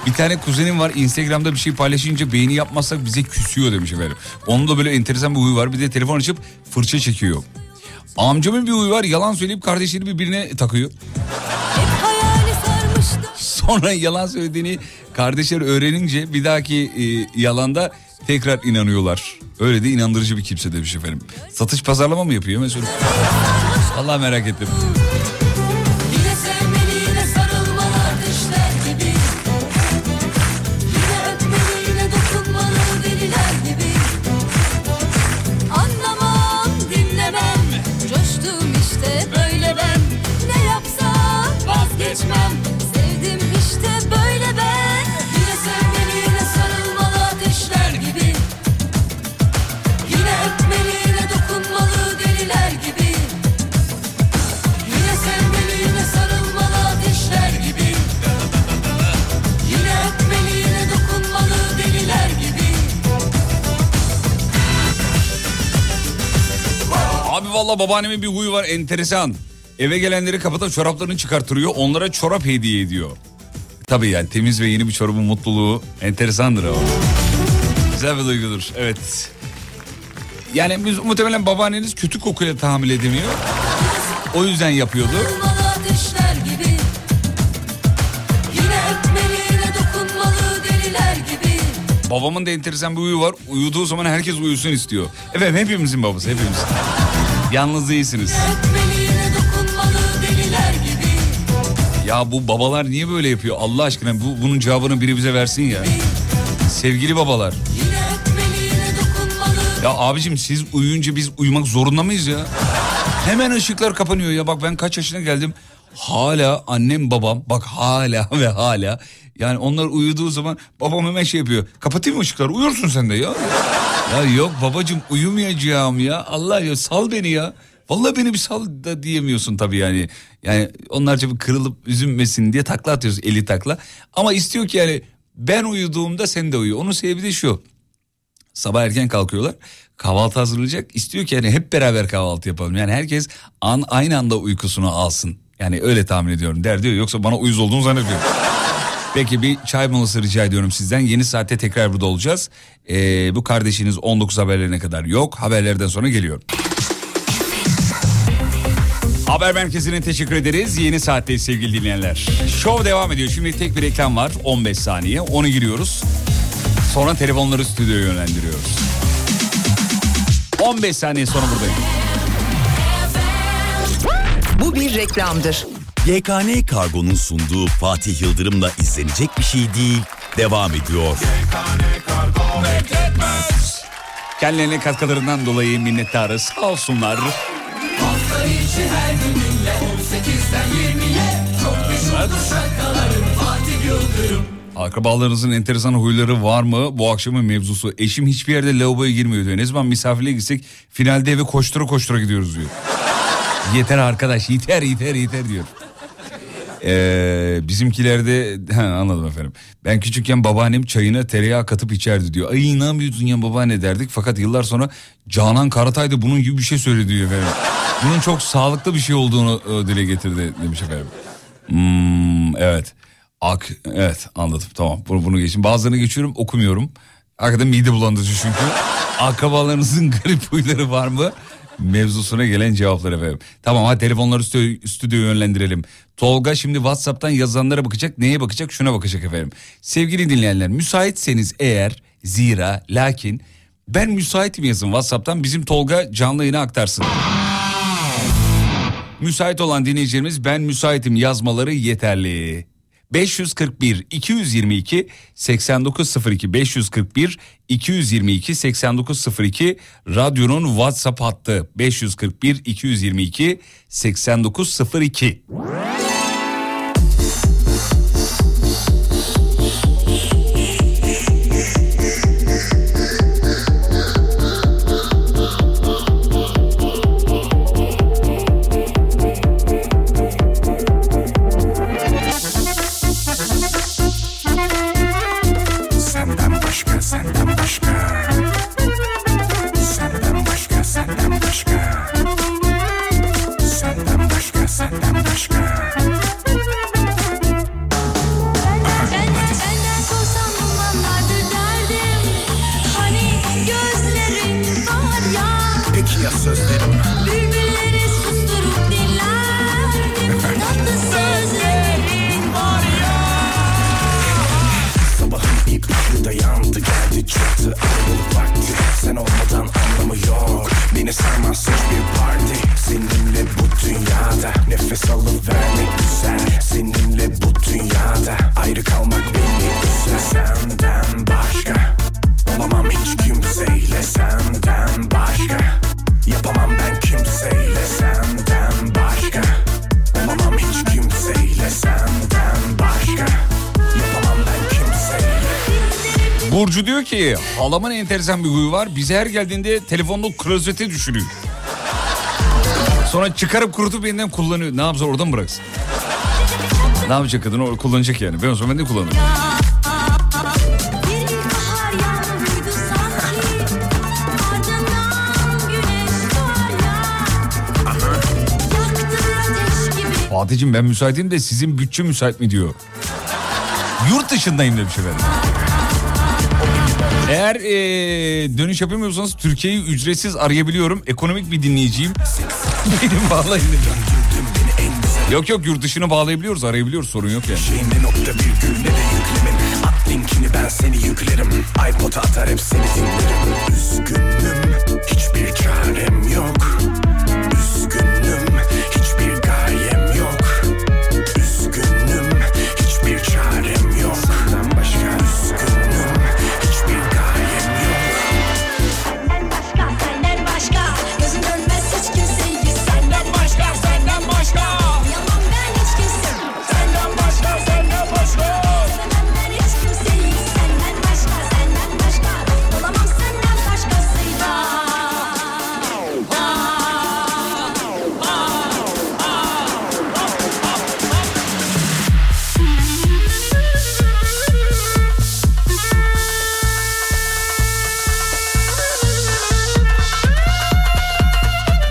Bir tane kuzenim var, Instagram'da bir şey paylaşınca beğeni yapmazsak bize küsüyor demiş efendim. Onun da böyle enteresan bir huyu var. Bir de telefon açıp fırça çekiyor. Amcamın bir huyu var, yalan söyleyip kardeşini birbirine takıyor. Sonra yalan söylediğini kardeşler öğrenince bir dahaki yalanda tekrar inanıyorlar. Öyle de inandırıcı bir kimse demiş efendim. Satış pazarlama mı yapıyor mesela? Vallahi merak ettim. Valla babaannemin bir huyu var, enteresan. Eve gelenleri kapıda çoraplarını çıkartırıyor, onlara çorap hediye ediyor. Tabii yani temiz ve yeni bir çorabın mutluluğu enteresandır ama. Güzel bir duygudur, evet. Yani biz, muhtemelen babaanneniz kötü kokuya tahammül edemiyor. O yüzden yapıyordu. Babamın da enteresan bir huyu var, uyuduğu zaman herkes uyusun istiyor. Efendim hepimizin babası, hepimizin. Yalnız değilsiniz. Ya bu babalar niye böyle yapıyor? Allah aşkına bunun cevabını biri bize versin ya. Sevgili babalar. Ya abicim siz uyuyunca biz uyumak zorunda mıyız ya? Hemen ışıklar kapanıyor ya. Bak ben kaç yaşına geldim. Hala annem babam bak hala ve hala. Yani onlar uyuduğu zaman babam hemen şey yapıyor. Kapatayım mı ışıkları? Uyursun sen de ya. Ya yok babacığım uyumayacağım ya. Allah ya sal beni ya. Vallahi beni bir sal da diyemiyorsun tabii yani. Yani onlarca bir kırılıp üzülmesin diye takla atıyoruz, eli takla. Ama istiyor ki yani ben uyuduğumda sen de uyu. Onun sebebi de şu. Sabah erken kalkıyorlar. Kahvaltı hazırlayacak. İstiyor ki yani hep beraber kahvaltı yapalım. Yani herkes aynı anda uykusunu alsın. Yani öyle tahmin ediyorum der diyor. Yoksa bana uyuz olduğunu zannediyor. Peki bir çay molası rica ediyorum sizden. Yeni saatte tekrar burada olacağız. Bu kardeşiniz 19 haberlerine kadar yok. Haberlerden sonra geliyor. Haber merkezine teşekkür ederiz. Yeni saatteyiz sevgili dinleyenler. Şov devam ediyor. Şimdi tek bir reklam var. 15 saniye. Onu giriyoruz. Sonra telefonları stüdyoya yönlendiriyoruz. 15 saniye sonra buradayım. Bu bir reklamdır. GKN Kargo'nun sunduğu Fatih Yıldırım'la izlenecek bir şey değil. Devam ediyor. GKN Kargo bekletmez. Kendilerine katkılarından dolayı minnettarız. Sağ olsunlar. Hafta içi her gününle 18'den 20'ye çok meşhurdur şakalarım Fatih Yıldırım. Akrabalarınızın enteresan huyları var mı? Bu akşamın mevzusu. Eşim hiçbir yerde lavaboya girmiyor diyor. Ne zaman misafirliğe gitsek finalde eve koştura koştura gidiyoruz diyor. Yeter arkadaş, yeter diyor. Bizimkilerde anladım efendim. Ben küçükken babaannem çayına tereyağı katıp içerdi diyor. Ay inanmıyorsun ya babaanne derdik. Fakat yıllar sonra Canan Karatay da bunun gibi bir şey söyledi diyor efendim. Bunun çok sağlıklı bir şey olduğunu dile getirdi demiş efendim. Evet. Evet anladım, tamam, bunu geçin. Bazılarını geçiyorum, okumuyorum. Hakikaten mide bulandırıcı çünkü. Akrabalarınızın garip huyları var mı? Mevzusuna gelen cevaplar efendim. Tamam, hadi telefonları stüdyoya yönlendirelim. Tolga şimdi WhatsApp'tan yazanlara bakacak. Neye bakacak? Şuna bakacak efendim. Sevgili dinleyenler, müsaitseniz eğer, zira, lakin ben müsaitim yazın WhatsApp'tan, bizim Tolga canlı yayına aktarsın. Müsait olan dinleyicilerimiz ben müsaitim yazmaları yeterli. 541-222-8902 541-222-8902 radyonun WhatsApp hattı 541-222-8902. Halamın enteresan bir huyu var. Bize her geldiğinde telefonda klozete düşürüyor. Sonra çıkarıp kurutup yeniden kullanıyor. Ne yapsa oradan bıraksın. Ne yapacak kadın? O kullanacak yani. Ben o zaman ben de kullanırım. Fatih'cim ben müsaitim de sizin bütçe müsait mi diyor. Yurt dışındayım demiş efendim. Eğer dönüş yapamıyorsanız Türkiye'yi ücretsiz arayabiliyorum. Ekonomik bir dinleyiciyim. Benim bağlayın. Yok yurt dışını bağlayabiliyoruz, arayabiliyoruz, sorun yok yani. Linkini ben seni yüklerim, iPod'a atar hep seni dinlerim. Üzgünüm, hiçbir çarem yok. Üzgünüm, hiçbir gayem yok. Üzgünüm, hiçbir çarem yok. Senden başka üzgünüm.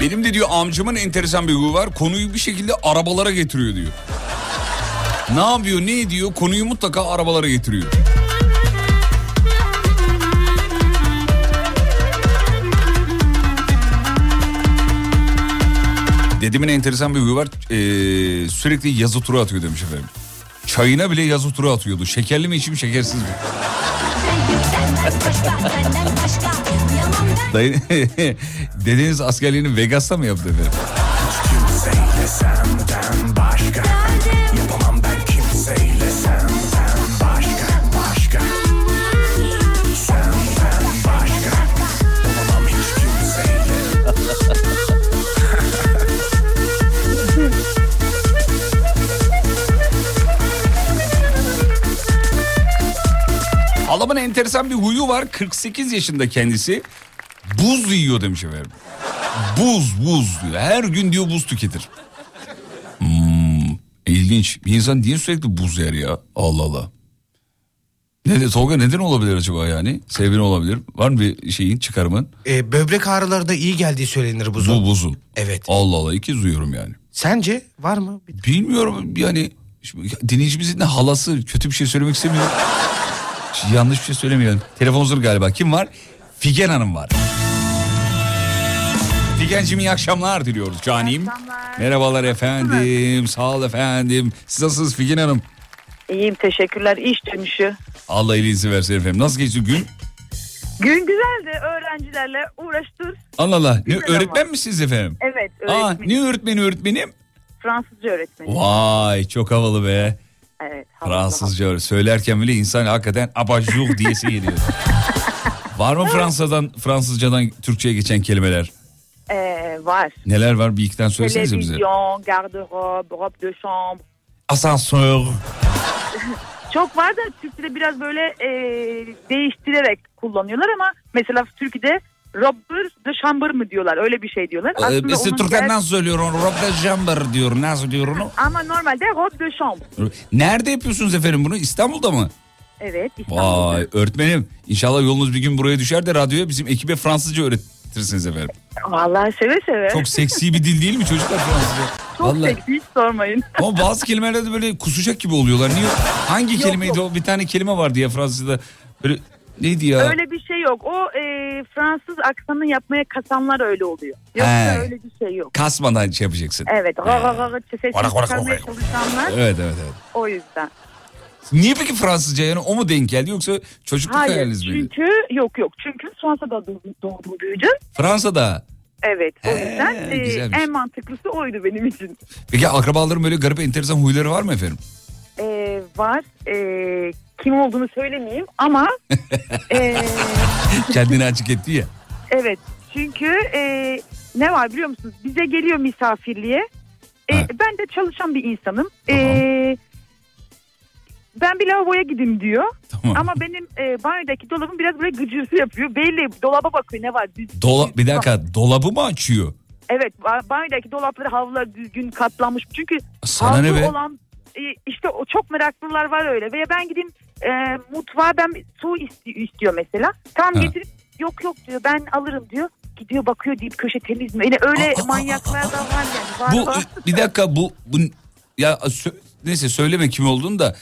Benim de diyor amcamın enteresan bir huyu var. Konuyu bir şekilde arabalara getiriyor diyor. Ne yapıyor, ne ediyor? Konuyu mutlaka arabalara getiriyor. Dedemin enteresan bir huyu var. Sürekli yazı turu atıyor demiş efendim. Çayına bile yazı turu atıyordu. Şekerli mi içim, şekersiz mi? Dayı, dedeniz askerliğini Vegas'ta mı yaptı efendim? Adamın enteresan bir huyu var. 48 yaşında kendisi. Buz yiyor demiş efendim. Buz diyor. Her gün diyor buz tüketir. İlginç. Bir insan niye sürekli buz yer ya? Allah Allah. Tolga neden olabilir acaba yani? Sebebin olabilir. Var mı bir şeyin, çıkarımın? Böbrek ağrıları da iyi geldiği söylenir buzun. Bu buzun. Evet. Allah Allah, iki duyuyorum yani. Sence var mı? Bilmiyorum yani. Dinleyicimizin de halası, kötü bir şey söylemek istemiyorum. Yanlış bir şey söylemiyorum. Telefonumuzdur galiba. Kim var? Figen Hanım var. Figenciğim iyi akşamlar diliyoruz canim. Akşamlar. Merhabalar efendim. Sağ ol efendim. Siz nasılsınız Figen Hanım? İyiyim, teşekkürler. İş dönüşü. Allah iyiliğinizi versin efendim. Nasıl geçti gün? Gün güzeldi. Öğrencilerle uğraştık. Allah Allah. Öğretmen misiniz efendim? Evet, öğretmenim. Aa, ne öğretmenim? Fransızca öğretmenim. Vay, çok havalı be. Evet, Fransızca söylerken bile insan hakikaten abajur diyesi geliyor. Var mı Fransızcadan Türkçe'ye geçen kelimeler? Var. Neler var? Bir ikiden söylesenize bize. Televizyon, gardırobe, robe de chambre. Asansör. Çok var da Türkçe'de biraz böyle değiştirerek kullanıyorlar ama mesela Türkiye'de robe de chambre mı diyorlar, öyle bir şey diyorlar. Mesela Türkler nasıl söylüyor onu? Robe de chambre diyor. Nasıl diyor onu? Ama normalde robe de chambre. Nerede yapıyorsunuz efendim bunu? İstanbul'da mı? Evet, İstanbul'da. Vay öğretmenim, inşallah yolunuz bir gün buraya düşer de radyoya bizim ekibe Fransızca öğretirsiniz efendim. Vallahi seve seve. Çok seksi bir dil değil mi çocuklar Fransızca? Çok vallahi seksi, hiç sormayın. Ama bazı kelimelerde böyle kusacak gibi oluyorlar. Niye? Hangi kelimeydi o? Bir tane kelime vardı ya Fransızca'da. Böyle neydi ya? Öyle bir şey yok. O Fransız aksanını yapmaya kasanlar öyle oluyor. Yoksa öyle bir şey yok. Kasmadan şey yapacaksın. Evet. Sesini çıkarmaya çalışanlar. Evet. O yüzden. Niye peki Fransızca, yani o mu denk geldi yoksa çocukluk hayaliniz miydi? Hayır çünkü çünkü Fransa'da doğdum, büyüdüm. Fransa'da? Evet, o yüzden en mantıklısı oydu benim için. Peki akrabaların böyle garip enteresan huyları var mı efendim? Var. Kim olduğunu söylemeyeyim ama... Kendini açık etti ya. Evet çünkü ne var biliyor musunuz? Bize geliyor misafirliğe. Ben de çalışan bir insanım. Ben bir lavaboya gideyim diyor. Tamam. Ama benim banyodaki dolabım biraz böyle gıcırsı yapıyor. Belli, dolaba bakıyor ne var. Bir dakika, dolabı mı açıyor? Evet, banyodaki dolapları havlular düzgün katlanmış. Çünkü havlu olan işte o çok meraklılar var öyle. Veya ben gideyim mutfağa, ben su istiyor mesela. Tam getirip yok diyor, ben alırım diyor. Gidiyor bakıyor deyip köşe temiz mi? Yani öyle manyaklar da var yani. Bir dakika bu ya neyse söyleme kim olduğunu da.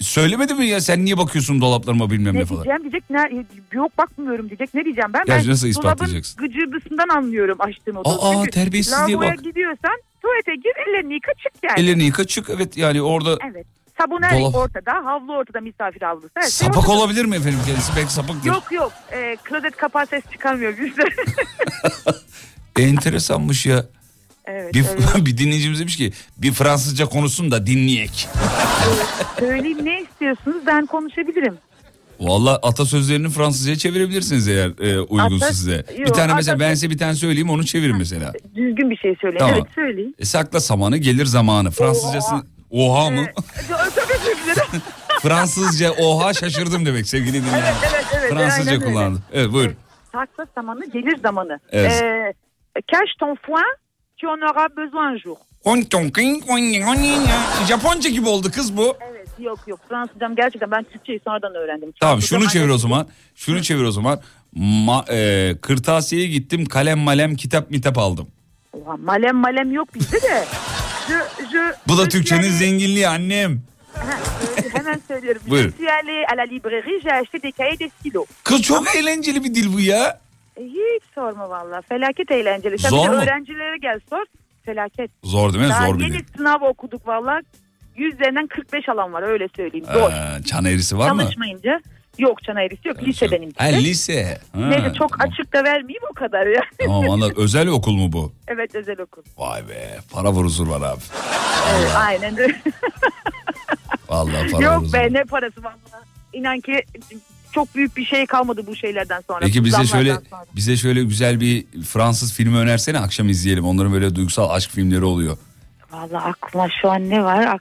Söylemedi mi ya, sen niye bakıyorsun dolaplarıma bilmem ne falan. Ne diyeceğim, yok bakmıyorum diyecek, ne diyeceğim ben. Ya nasıl ispatlayacaksın? Dolabın gıcırdısından anlıyorum açtığım odası. Çünkü terbiyesiz diye bak. Lavaboya gidiyorsan tuvalete gir, ellerini yıka çık yani. Ellerini yıka çık, evet yani orada. Evet. Saboner ortada, havlu ortada, misafir havlusu. Evet, sapak olabilir mi efendim kendisi? Belki sapıktır. Yok. Klozet kapağı ses çıkarmıyor bizde. Enteresanmış ya. Evet, bir dinleyicimiz demiş ki bir Fransızca konuşsun da dinleyek. Söyleyeyim, ne istiyorsunuz, ben konuşabilirim. Valla atasözlerini Fransızca'ya çevirebilirsiniz eğer uygunsa size. Bir tane mesela ben size bir tane söyleyeyim, onu çevirin mesela. Düzgün bir şey söyleyin. Tamam. Evet söyleyin. Sakla samanı gelir zamanı. Fransızcasını oha mı? Fransızca oha şaşırdım demek sevgili dinleyenler. Evet. Fransızca kullandım. Evet buyur. Sakla samanı gelir zamanı. Evet. Cache ton foin. On aura besoin jour. Japonca gibi oldu kız bu. Evet, yok Fransızcam gerçekten, ben Türkçeyi sonradan öğrendim. Tamam, şunu çevir o zaman. Kırtasiyeye gittim, kalem malem kitap mitap aldım. Malem yok bizde de. Bu da Türkçenin zenginliği annem. Hemen söylüyorum. Buyurun. Je suis allée à la librairie, j'ai acheté des cahiers, des stylos. Kız çok eğlenceli bir dil bu ya. Hiç sorma valla. Felaket eğlenceli. Zor mu? Öğrencilere gel sor. Felaket. Zor değil mi? Daha zor bir dil. Yeni sınav okuduk valla. Yüzlerinden 45 alan var öyle söyleyeyim. Zor. Çan eğrisi var mı? Çalışmayınca. Yok çan eğrisi yok. Liseden imkanı. Lise. Neyse çok tamam. Açık da vermeyeyim o kadar ya. Tamam anladım. Özel okul mu bu? Evet özel okul. Vay be. Para var huzur var abi. Evet, aynen öyle. Vallahi para yok be var. Ne parası var. İnan ki çok büyük bir şey kalmadı bu şeylerden sonra. Peki bize şöyle güzel bir Fransız filmi önersene akşam izleyelim. Onların böyle duygusal aşk filmleri oluyor. Vallahi aklıma şu an ne var?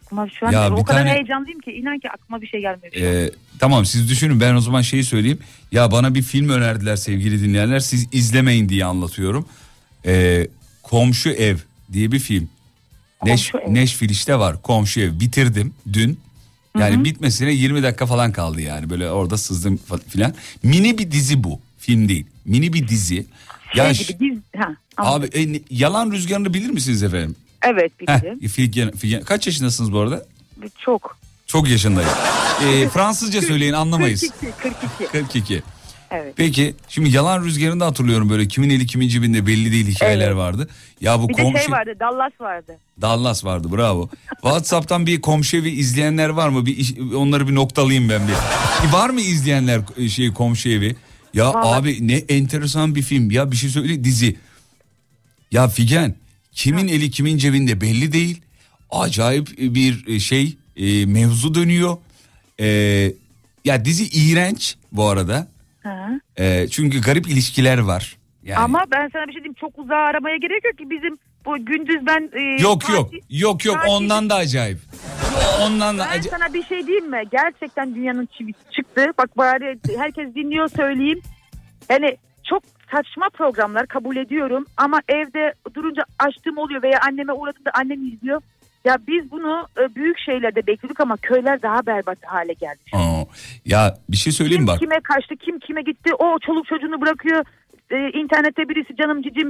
O kadar heyecanlıyım ki inan ki aklıma bir şey gelmiyor. Tamam siz düşünün ben o zaman şeyi söyleyeyim. Ya bana bir film önerdiler sevgili dinleyenler. Siz izlemeyin diye anlatıyorum. Komşu Ev diye bir film. Neşfiliş'te var Komşu Ev. Bitirdim dün. Yani Hı-hı. bitmesine 20 dakika falan kaldı yani. Böyle orada sızdım filan. Mini bir dizi bu. Film değil. Mini bir dizi. Abi Yalan Rüzgarı'nı bilir misiniz efendim? Evet bilirim. Figen. Kaç yaşındasınız bu arada? Çok. Çok yaşındayım. Fransızca söyleyin anlamayız. 42. Evet. Peki şimdi Yalan Rüzgarı'nda hatırlıyorum böyle kimin eli kimin cebinde belli değil hikayeler evet. vardı. Ya bu bir komşu... de şey vardı Dallas vardı bravo. WhatsApp'tan bir komşu evi izleyenler var mı? Onları bir noktalayayım ben bir. Var mı izleyenler komşu evi? Ya vallahi. Abi ne enteresan bir film ya bir şey söyle dizi. Ya Figen kimin eli kimin cebinde belli değil. Acayip bir mevzu dönüyor. Ya dizi iğrenç bu arada. Çünkü garip ilişkiler var. Yani. Ama ben sana bir şey diyeyim çok uzağa aramaya gerek yok ki bizim bu gündüz ben... Yok ondan da acayip. Sana bir şey diyeyim mi? Gerçekten dünyanın çivisi çıktı. Bak bari herkes dinliyor söyleyeyim. Yani çok saçma programlar kabul ediyorum ama evde durunca açtığım oluyor veya anneme uğradığımda annem izliyor. Ya biz bunu büyük şeylerde bekliyorduk ama köyler daha berbat hale geldi. Ya bir şey söyleyeyim kim bak. Kim kime kaçtı, kim kime gitti, o çoluk çocuğunu bırakıyor. İnternette birisi canım cicim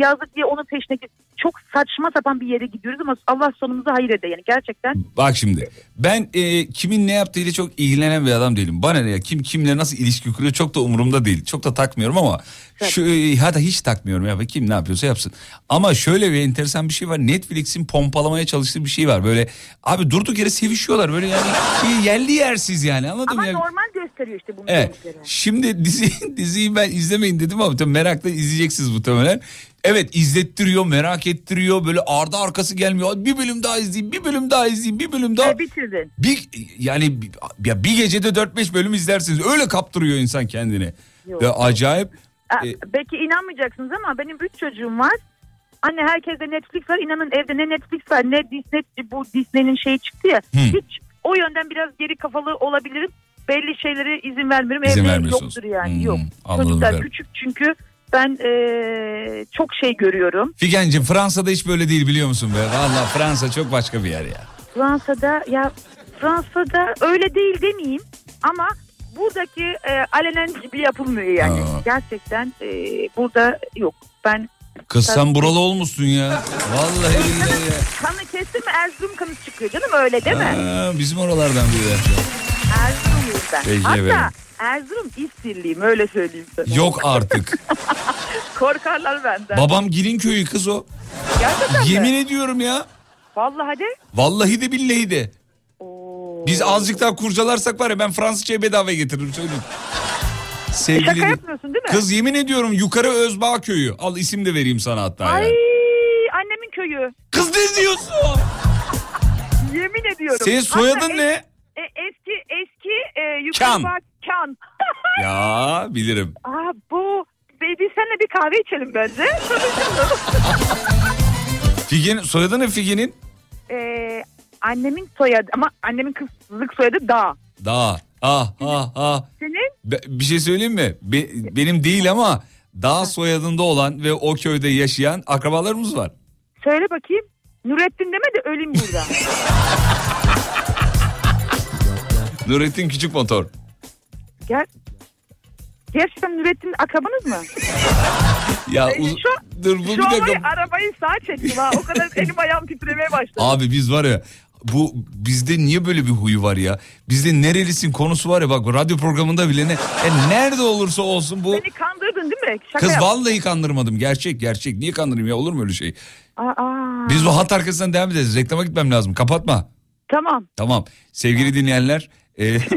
yazdık diye onun peşine gitti. Çok saçma sapan bir yere gidiyoruz ama Allah sonumuzu hayır eder yani gerçekten. Bak şimdi ben kimin ne yaptığıyla çok ilgilenen bir adam değilim. Bana ne ya kim kimle nasıl ilişki kuruyor çok da umurumda değil. Çok da takmıyorum ama hatta hiç takmıyorum ya kim ne yapıyorsa yapsın. Ama şöyle bir enteresan bir şey var. Netflix'in pompalamaya çalıştığı bir şey var. Böyle abi durduk yere sevişiyorlar böyle yani yerli yersiz yani anladın mı? Ama normal gösteriyor işte bunu. Evet. Şimdi diziyi ben izlemeyin dedim ama tabii merakla izleyeceksiniz muhtemelen. Evet izlettiriyor, merak ettiriyor. Böyle ardı arkası gelmiyor. Bir bölüm daha izleyeyim. Bitirdin. Bir gecede 4-5 bölüm izlersiniz. Öyle kaptırıyor insan kendini. Ve acayip. Belki inanmayacaksınız ama benim 3 çocuğum var. Anne herkeste Netflix var. İnanın evde ne Netflix var ne Disney. Bu Disney'nin şeyi çıktı ya. Hiç o yönden biraz geri kafalı olabilirim. Belli şeylere izin vermiyorum. Evde yoktur yani. Yok. Anladım, çocuklar derim. Küçük çünkü. Ben çok şey görüyorum. Figenciğim Fransa'da hiç böyle değil biliyor musun be? Vallahi Fransa çok başka bir yer ya. Fransa'da öyle değil demeyeyim ama buradaki alenen gibi yapılmıyor yani. Gerçekten burada yok. Ben kız sen buralı olmuşsun ya. Vallahi billahi. Kanı kestim Erzurum kanı çıkıyor canım öyle değil mi? Bizim oralardan biri. Erzurum'luyum ben. Hatta Erzurum İstirliyim öyle söyleyeyim sana. Yok artık. Korkarlar benden. Babam Girinköy'ü kız o. Gerçekten yemin ediyorum ya. Vallahi de. Vallahi de billahi de. Oo. Biz azıcık daha kurcalarsak var ya ben Fransızca'yı bedava getiririm söyleyeyim. Sevgili şaka yapmıyorsun değil mi? Kız yemin ediyorum Yukarı Özbağ köyü. Al isim de vereyim sana hatta. Ay yani. Annemin köyü. Kız ne diyorsun? Yemin ediyorum. Senin soyadın hatta ne? Eski Yukarı Özbağ Can. Ya bilirim. Bu baby senle bir kahve içelim bence. Figen soyadı ne Figen'in? Annemin soyadı ama annemin kızlık soyadı Dağ. Senin? Bir şey söyleyeyim mi? Benim değil ama Dağ soyadında olan ve o köyde yaşayan akrabalarımız var. Söyle bakayım. Nurettin deme de öleyim burada. Nurettin Küçük Motor. Gerçekten ürettim akabınız mı? Ya dur bu bir dakika. Arabayı sağa çektim ha. O kadar elim ayağım titremeye başladı. Abi biz var ya, bu bizde niye böyle bir huyu var ya? Bizde nerelisin konusu var ya, bak radyo programında bile nerede olursa olsun bu. Beni kandırdın değil mi? Şaka kız yaptım. Vallahi kandırmadım. Gerçek. Niye kandırayım ya? Olur mu öyle şey? Aa. Biz bu hat arkasından devam edeceğiz. Reklama gitmem lazım. Kapatma. Tamam. Sevgili dinleyenler,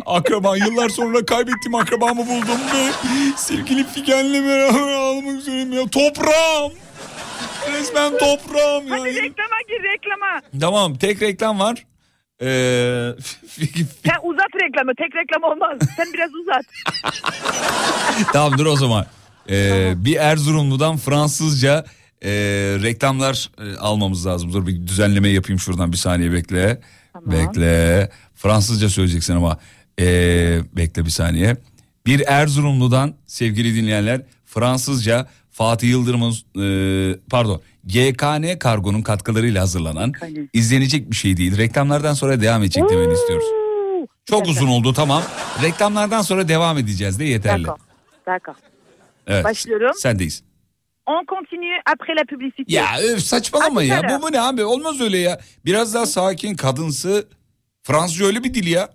akraban, yıllar sonra kaybettiğim akrabamı buldum ve sevgili Figen'le beraber almak üzereyim ya. Toprağım. Resmen toprağım ya. Hadi reklama. Tamam, tek reklam var. Sen uzat reklamı, tek reklam olmaz. Sen biraz uzat. Tamam dur o zaman. Bir Erzurumlu'dan Fransızca reklamlar almamız lazım. Dur bir düzenleme yapayım şuradan, bir saniye bekle. Tamam. Bekle. Fransızca söyleyeceksin ama. Bekle bir saniye. Bir Erzurumlu'dan sevgili dinleyenler Fransızca Fatih Yıldırım'ın GKN Kargo'nun katkılarıyla hazırlanan izlenecek bir şey değil. Reklamlardan sonra devam edecek demeni istiyoruz. Çok uzun oldu, tamam. Reklamlardan sonra devam edeceğiz de yeterli. D'accord. Evet. Başlıyorum. Sendeyiz. On continue après la publicité. Ya öf, saçmalama ya. Bu ne abi? Olmaz öyle ya. Biraz daha sakin, kadınsı. Fransızca öyle bir dil ya.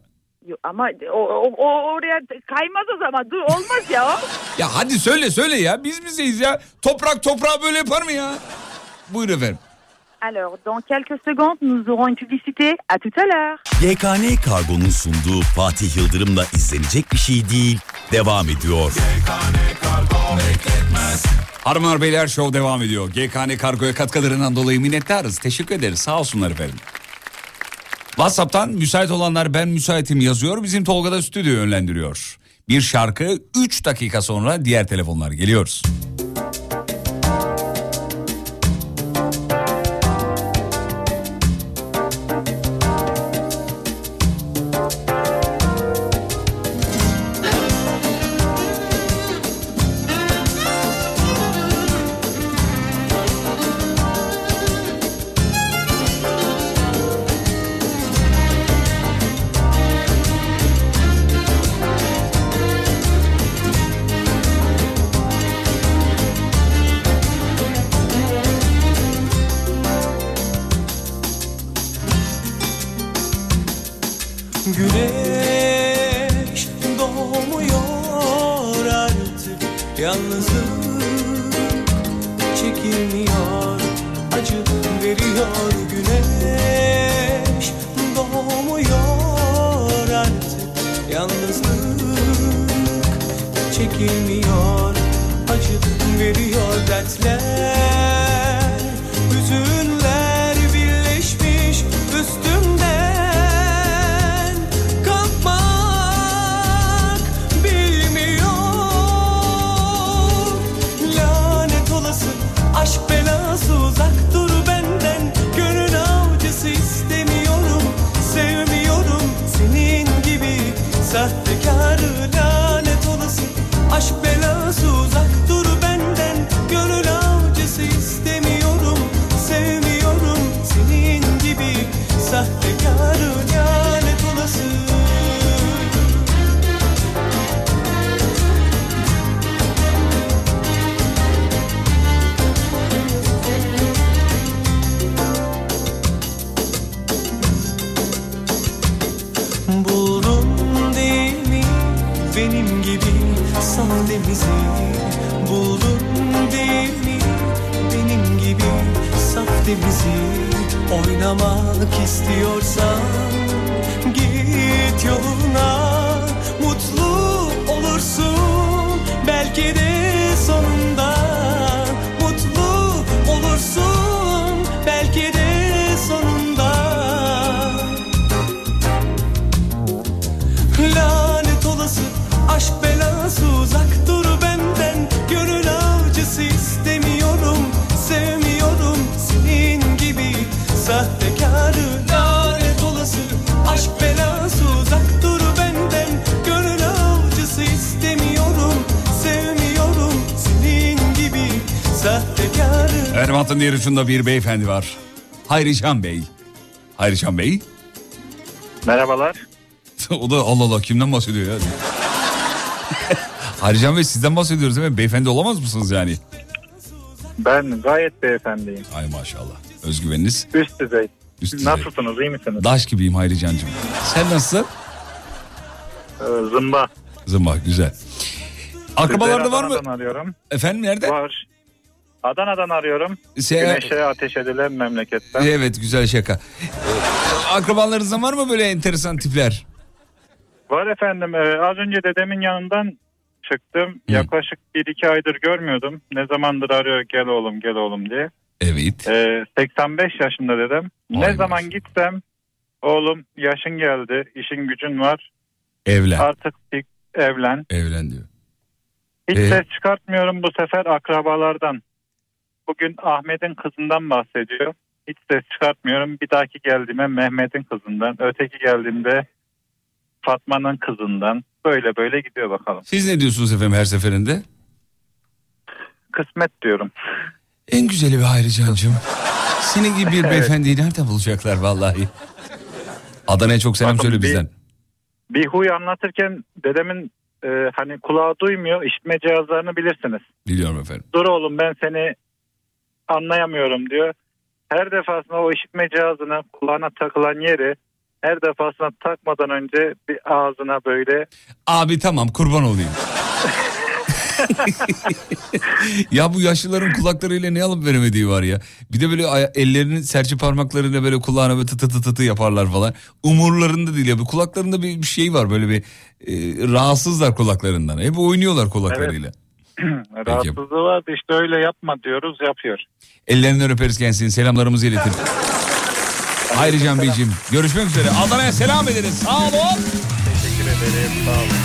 Ama o oraya kaymaz o zaman. Dur olmaz ya o. Ya hadi söyle ya. Biz bizeyiz ya. Toprak toprağa böyle yapar mı ya? Buyur efendim. Alors, dans quelques secondes, nous aurons une publicité. À tout à l'heure. GKN Kargo'nun sunduğu Fatih Yıldırım'la izlenecek bir şey değil. Devam ediyor. GKN Kargo bekletmez. Harman Beyler Show devam ediyor. GKN Kargo'ya katkılarından dolayı minnettarız. Teşekkür ederiz. Sağ olsunlar efendim. WhatsApp'tan müsait olanlar ben müsaitim yazıyor. Bizim Tolga da stüdyo yönlendiriyor. Bir şarkı, 3 dakika sonra diğer telefonlar geliyoruz. Ermat'ın diğer ucunda bir beyefendi var. Hayri Can Bey. Merhabalar. O da Allah kimden bahsediyor ya? Hayri Can Bey, sizden bahsediyoruz değil mi? Beyefendi olamaz mısınız yani? Ben gayet beyefendiyim. Ay maşallah. Özgüveniniz? Üst düzey. Üst düzey. Nasılsınız, iyi misiniz? Daş gibiyim Hayri Can'cığım. Sen nasılsın? Zımba. Zımba, güzel. Akrabalarda var mı? Efendim nerede? Var. Adana'dan arıyorum. Güneşe ateş edilen memleketten. Evet, güzel şaka. Akrabalarınızdan var mı böyle enteresan tipler? Var efendim. Az önce dedemin yanından çıktım. Hı. Yaklaşık 1-2 aydır görmüyordum. Ne zamandır arıyor, gel oğlum gel oğlum diye. Evet. 85 yaşında dedem. Aynen. Ne zaman gitsem, oğlum yaşın geldi, işin gücün var. Evlen. Artık evlen. Evlen diyor. Hiç ses çıkartmıyorum bu sefer akrabalardan. Bugün Ahmet'in kızından bahsediyor. Hiç ses çıkartmıyorum. Bir dahaki geldiğime Mehmet'in kızından, öteki geldiğimde Fatma'nın kızından, böyle böyle gidiyor bakalım. Siz ne diyorsunuz efendim her seferinde? Kısmet diyorum. En güzeli bir Hayri Can'cığım. Senin gibi bir beyefendiyi nereden bulacaklar vallahi? Adana'ya çok selam söyle bizden. Bir huy anlatırken dedemin hani kulağı duymuyor, işitme cihazlarını bilirsiniz. Biliyorum efendim. Dur oğlum ben seni anlayamıyorum diyor. Her defasında o işitme cihazına, kulağına takılan yeri her defasında takmadan önce bir ağzına böyle... Abi tamam, kurban olayım. Ya bu yaşlıların kulaklarıyla ne alıp veremediği var ya. Bir de böyle ellerinin serçe parmaklarıyla böyle kulağına böyle tı yaparlar falan. Umurlarında değil ya. Bu kulaklarında bir şey var böyle bir rahatsızlar kulaklarından. Hep oynuyorlar kulaklarıyla. Evet. Rahatsızlığı var, işte öyle yapma diyoruz, yapıyor. Ellerinden öperiz kendisini, selamlarımızı iletir. Hayri Can Beyciğim, görüşmek üzere. Adana'ya selam ederiz. Sağ olun. Teşekkür ederim. Sağ olun.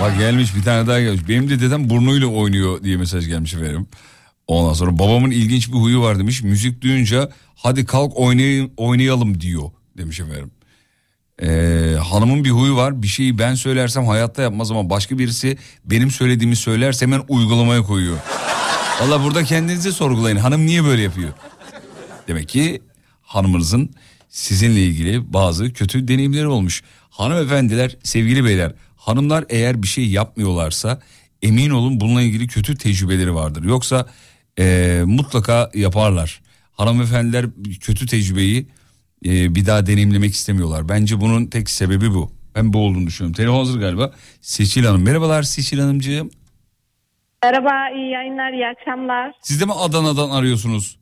Bak gelmiş bir tane daha gelmiş. Benim de dedem burnuyla oynuyor diye mesaj gelmiş efendim. Ondan sonra babamın ilginç bir huyu var demiş. Müzik duyunca hadi kalk oynayalım diyor demiş efendim. Hanımın bir huyu var. Bir şeyi ben söylersem hayatta yapmaz ama başka birisi benim söylediğimi söylerse hemen uygulamaya koyuyor. Valla burada kendinizi sorgulayın. Hanım niye böyle yapıyor? Demek ki hanımınızın sizinle ilgili bazı kötü deneyimleri olmuş. Hanımefendiler, sevgili beyler... Hanımlar eğer bir şey yapmıyorlarsa emin olun bununla ilgili kötü tecrübeleri vardır. Yoksa mutlaka yaparlar. Hanımefendiler kötü tecrübeyi bir daha deneyimlemek istemiyorlar. Bence bunun tek sebebi bu. Ben bu olduğunu düşünüyorum. Telefon hazır galiba. Seçil Hanım. Merhabalar Seçil Hanımcığım. Merhaba, iyi yayınlar, iyi akşamlar. Siz de mi Adana'dan arıyorsunuz?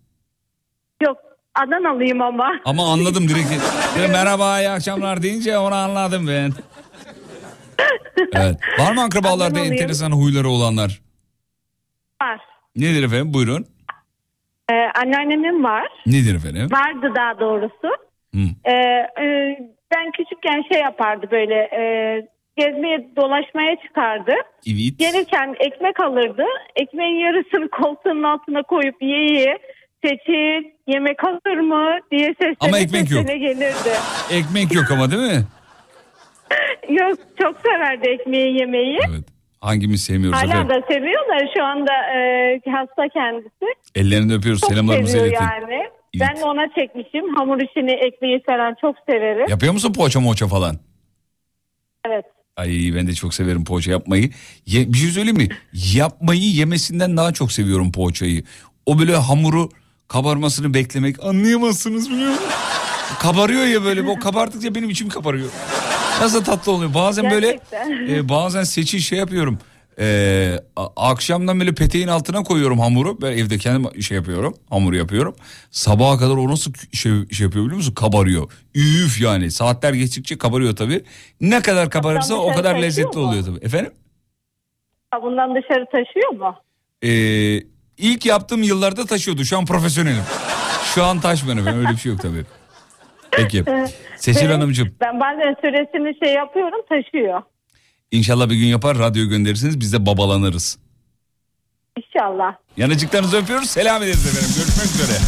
Yok, Adanalıyım ama. Ama anladım direkt. Merhaba, iyi akşamlar deyince onu anladım ben. Evet. Var mı akrabalarda enteresan huyları olanlar? Var. Nedir efendim, buyurun. Anneannemin var. Nedir efendim? Vardı daha doğrusu. Ben küçükken şey yapardı böyle, gezmeye dolaşmaya çıkardı. Evet. Gelirken ekmek alırdı. Ekmeğin yarısını koltuğunun altına koyup ye Seçil yemek hazır mı diye seslene, ama ekmek yok. Gelirdi. Ekmek yok ama değil mi? Yok, çok severdi ekmeği yemeyi. Evet. Hangimiz sevmiyoruz hala efendim? Hala da seviyorlar şu anda, hasta kendisi. Ellerini öpüyoruz, çok selamlarımızı iletin. Yani. Evet. Ben de ona çekmişim, hamur işini, ekmeği falan çok severim. Yapıyor musun poğaça moğaça falan? Evet. Ay ben de çok severim poğaça yapmayı. Bir şey söyleyeyim mi? Yapmayı yemesinden daha çok seviyorum poğaçayı. O böyle hamuru kabarmasını beklemek, anlayamazsınız biliyor musunuz? Kabarıyor ya böyle, o kabardıkça benim içim kabarıyor. Nasıl tatlı oluyor bazen. Gerçekten. Böyle bazen Seçil şey yapıyorum, akşamdan böyle peteğin altına koyuyorum hamuru, ben evde kendim hamuru yapıyorum sabaha kadar. O nasıl şey yapıyor biliyor musun, kabarıyor üf yani, saatler geçtikçe kabarıyor tabii. Ne kadar kabarırsa o kadar lezzetli oluyor tabii efendim. Bundan dışarı taşıyor mu? İlk yaptığım yıllarda taşıyordu, şu an profesyonelim. Şu an taşmıyorum, öyle bir şey yok tabii. Peki. Seçil Hanımcığım. Ben bazen süresini yapıyorum, taşıyor. İnşallah bir gün yapar, radyo gönderirsiniz, biz de babalanırız. İnşallah. Yanıcıklarınızı öpüyoruz, selam ederiz efendim, görüşmek üzere.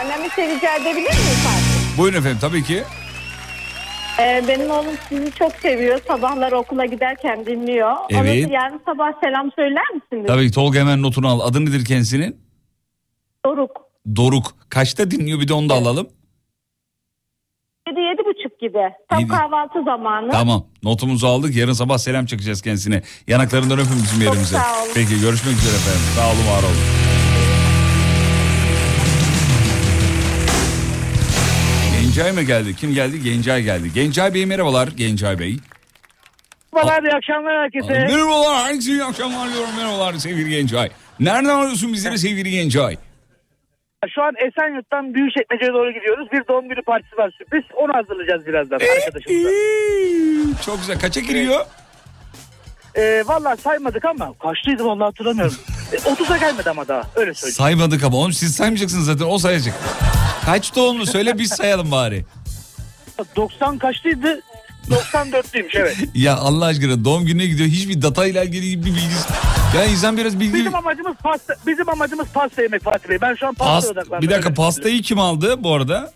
Annemi rica edebilir miyim artık? Buyurun efendim, tabii ki. Benim oğlum sizi çok seviyor, sabahlar okula giderken dinliyor. Evet. Ona yarın sabah selam söyler misiniz? Tabii ki, Tolga hemen notunu al. Adı nedir kendisinin? Doruk. Kaçta dinliyor, bir de onu da alalım. 7-7.30 gibi. Tam kahvaltı zamanı. Tamam, notumuzu aldık. Yarın sabah selam çakacağız kendisine. Yanaklarından öpün bizim yerimize. Peki, görüşmek üzere efendim. Sağ olun, var olun. Gencay mı geldi? Kim geldi? Gencay geldi. Gencay Bey merhabalar. Gencay Bey. Merhabalar, iyi akşamlar herkese. Merhabalar, iyi akşamlar diyorum. Merhabalar sevgili Gencay. Nereden arıyorsun bizleri sevgili Gencay? Şu an Esenyurt'tan Büyükçekmece'ye doğru gidiyoruz. Bir doğum günü partisi var, sürpriz. Onu hazırlayacağız birazdan arkadaşımıza. Çok güzel. Kaça giriyor? Vallahi saymadık ama kaçtıydı vallahi hatırlamıyorum. 30'a gelmedi ama daha. Öyle söyleyeyim. Saymadık ama oğlum, siz saymayacaksınız zaten, o sayacak. Kaç doğumlu söyle biz sayalım bari. 90 kaçtıydı? 94'lüymüş, evet. Ya Allah aşkına, doğum gününe gidiyor, hiçbir data ile ilgili bir bilgisi. Ya insan biraz bilgi... Bizim amacımız pasta yemek Fatih Bey. Ben şu an pasta odaklandım. Bir dakika, pastayı kim aldı bu arada?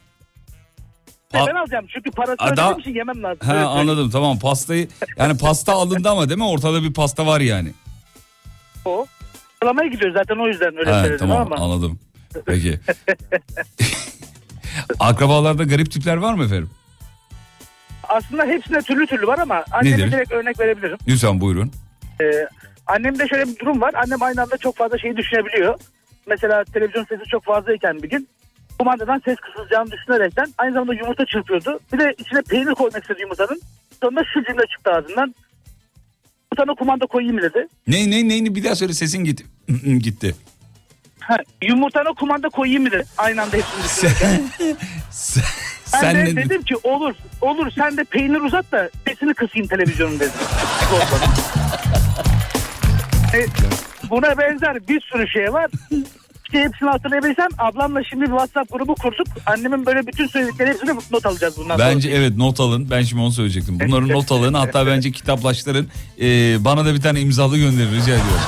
Ben alacağım çünkü parası ödediğim için yemem lazım. He, anladım, tamam, pastayı. Yani pasta alındı ama değil mi? Ortada bir pasta var yani. O. Alamaya gidiyoruz zaten, o yüzden öyle söyledim, tamam, ama. Anladım. Peki. Akrabalarda garip tipler var mı efendim? Aslında hepsine türlü türlü var ama anneme direkt örnek verebilirim. Lütfen buyurun. Annemde şöyle bir durum var. Annem aynı anda çok fazla şeyi düşünebiliyor. Mesela televizyon sesi çok fazlayken bir gün kumandadan ses kısılacağını düşünerekten aynı zamanda yumurta çırpıyordu. Bir de içine peynir koymak istedi yumurtanın. Sonra şu cümle çıktı ağzından. Yumurtanı kumanda koyayım dedi. Neyini bir daha söyle, sesin gitti. Ha, yumurtanı kumanda koyayım dedi. Aynı anda hepsini düşünürken. Ben de dedim ki olur sen de peynir uzat da sesini kısayım televizyonun dedim. Buna benzer bir sürü şey var. İşte hepsini hatırlayabilsem ablamla şimdi bir WhatsApp grubu kurduk. Annemin böyle bütün söyledikleri hepsini not alacağız bundan sonra. Bence evet, not alın. Ben şimdi onu söyleyecektim. Bunların not alın, hatta bence kitaplaştırın. Bana da bir tane imzalı gönderin rica ediyorum.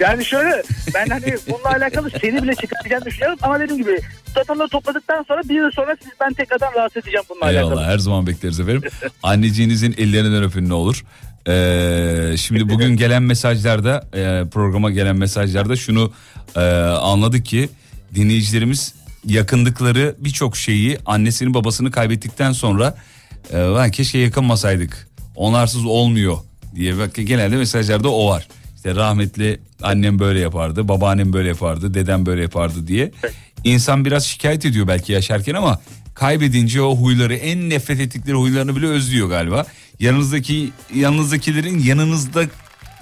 Yani şöyle, ben hani bununla alakalı seni bile çıkartacağını düşünüyorum ama dediğim gibi dataları topladıktan sonra bir yıl sonra siz, ben tekrardan rahatsız edeceğim bununla eyvallah, alakalı. Her zaman bekleriz efendim. Anneciğinizin ellerinden öpün ne olur. Şimdi bugün gelen mesajlarda, programa gelen mesajlarda şunu anladık ki dinleyicilerimiz yakındıkları birçok şeyi, annesini babasını kaybettikten sonra ben keşke yakınmasaydık, onlarsız olmuyor diye bak, genelde mesajlarda o var. İşte rahmetli annem böyle yapardı, babaannem böyle yapardı, dedem böyle yapardı diye. İnsan biraz şikayet ediyor belki yaşarken ama kaybedince o huyları, en nefret ettikleri huylarını bile özlüyor galiba. Yanınızdakilerin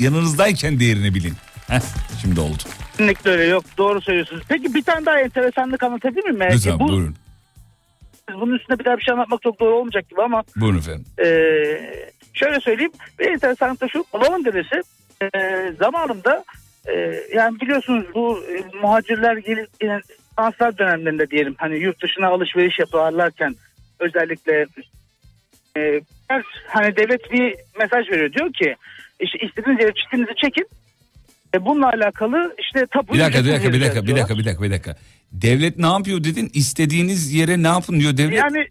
yanınızdayken değerini bilin. Heh, şimdi oldu. Kesinlikle öyle, yok, doğru söylüyorsunuz. Peki bir tane daha enteresanlık anlatabilir miyim? Lütfen buyurun. Bunun üstüne bir daha bir şey anlatmak çok doğru olmayacak gibi ama. Buyurun efendim. Şöyle söyleyeyim, bir enteresanlık da şu. Babamın dedesi zamanında yani biliyorsunuz bu muhacirler gelip transfer dönemlerinde diyelim, hani yurt dışına alışveriş yaparlarken özellikle hani devlet bir mesaj veriyor, diyor ki işte istediğiniz yere çitinizi çekin, bununla alakalı işte tapu. Bir dakika. Devlet ne yapıyor dedin, istediğiniz yere ne yapın diyor devlet. Yani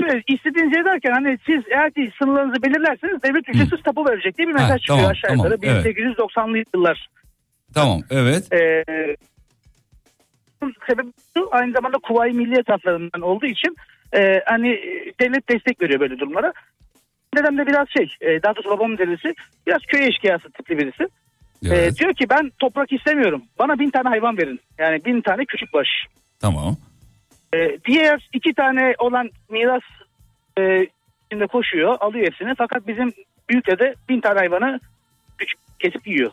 şöyle, istediğiniz şey derken hani siz eğer ki sınırlarınızı belirlerseniz devlet ücretsiz tapu verecek diye bir mesaj çıkıyor, tamam, aşağı yukarı. Tamam, 1890'lı yıllar. Tamam, evet. Sebebi aynı zamanda Kuvayi Milliye Hesaplarından olduğu için hani devlet destek veriyor böyle durumlara. Dedem de biraz daha doğrusu babamın dedesi biraz köy eşkıyası tipli birisi. Evet. Diyor ki ben toprak istemiyorum. Bana 1000 tane hayvan verin. Yani 1000 tane küçük baş. Tamam. Diğer 2 tane olan miras içinde koşuyor, alıyor hepsini. Fakat bizim büyük dede 1000 tane hayvanı küçük kesip yiyor.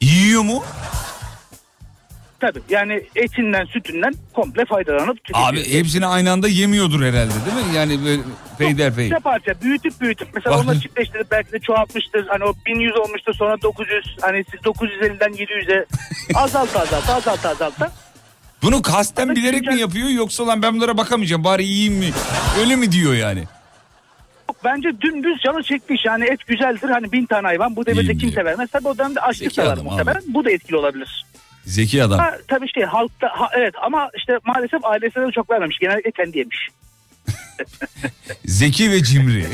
Yiyor mu? Tabii, yani etinden sütünden komple faydalanıp tüketiyor. Abi hepsini aynı anda yemiyordur herhalde değil mi? Yani böyle peyderpey. Parça parça büyütüp mesela onu çiftleştirip belki de çoğaltmıştır. Hani o 1100 olmuştur, sonra 900, hani siz 950'den 700'e azalta. Bunu kasten tabii bilerek mi yapıyor, yoksa lan ben bunlara bakamayacağım bari yiyeyim mi? Öyle mi diyor yani? Bence dümdüz canı çekmiş, yani et güzeldir, hani 1000 tane hayvan bu devlete kimse vermez. Tabii o dönemde açlık da var muhtemelen, bu da etkili olabilir. Zeki adam. Ha, tabii işte halkta evet, ama işte maalesef ailesine de çok vermemiş, genellikle kendi yemiş. Zeki ve cimri.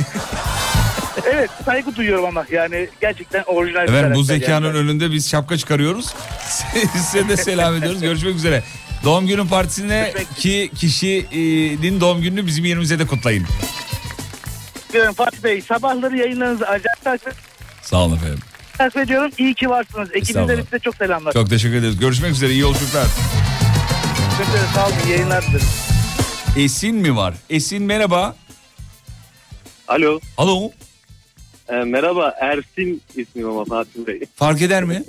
Evet, saygı duyuyorum ama yani gerçekten orijinal. Evet, bu zekanın önünde biz şapka çıkarıyoruz. Size de selam ediyoruz, görüşmek üzere. Doğum günün partisine ki kişinin doğum gününü bizim yerimize de kutlayın. Fatih Bey, sabahları yayınlarınızı acayip takip. Sağ olun efendim. Takip ediyorum. İyi ki varsınız. Ekibinize size çok selamlar. Çok teşekkür ederiz. Görüşmek üzere. İyi yolculuklar. Teşekkür ederim. Sağ olun. İyi yayınlar dilerim. Esin mi var? Esin merhaba. Alo. Alo. Merhaba. Ersin ismim ama Fatih Bey. Fark eder mi?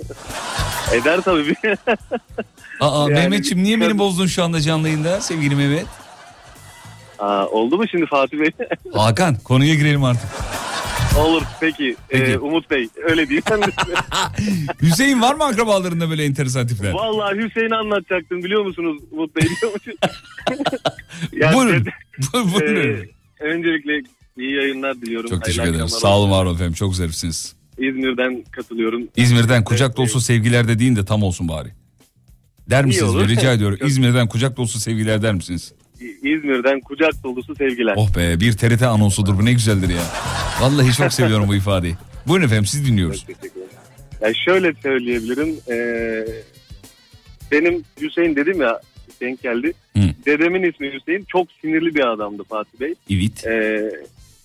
Eder tabii. Yani Mehmetciğim niye beni bozdun şu anda canlı yayında sevgili Mehmet? Oldu mu şimdi Fatih Bey? Hakan, konuya girelim artık. Olur peki. Umut Bey öyle değil. Hüseyin var mı akrabalarında böyle enteresan tipler? Vallahi Hüseyin'i anlatacaktım biliyor musunuz Umut Bey? Yani buyurun. Öncelikle iyi yayınlar diliyorum. Çok teşekkür ederim. Sağ olun var olun efendim, çok zarifsiniz. İzmir'den katılıyorum. İzmir'den kucak dolusu sevgiler de deyin de tam olsun bari. Der misiniz? Rica ediyorum. İzmir'den kucak dolusu sevgiler der misiniz? İzmir'den kucak dolusu sevgiler. Oh be, bir TRT anonsudur bu, ne güzeldir ya. Vallahi çok seviyorum bu ifadeyi. Buyurun efendim, siz dinliyoruz. Yani şöyle söyleyebilirim. Benim Hüseyin dedim ya, denk geldi. Dedemin ismi Hüseyin, çok sinirli bir adamdı Fatih Bey. Evet.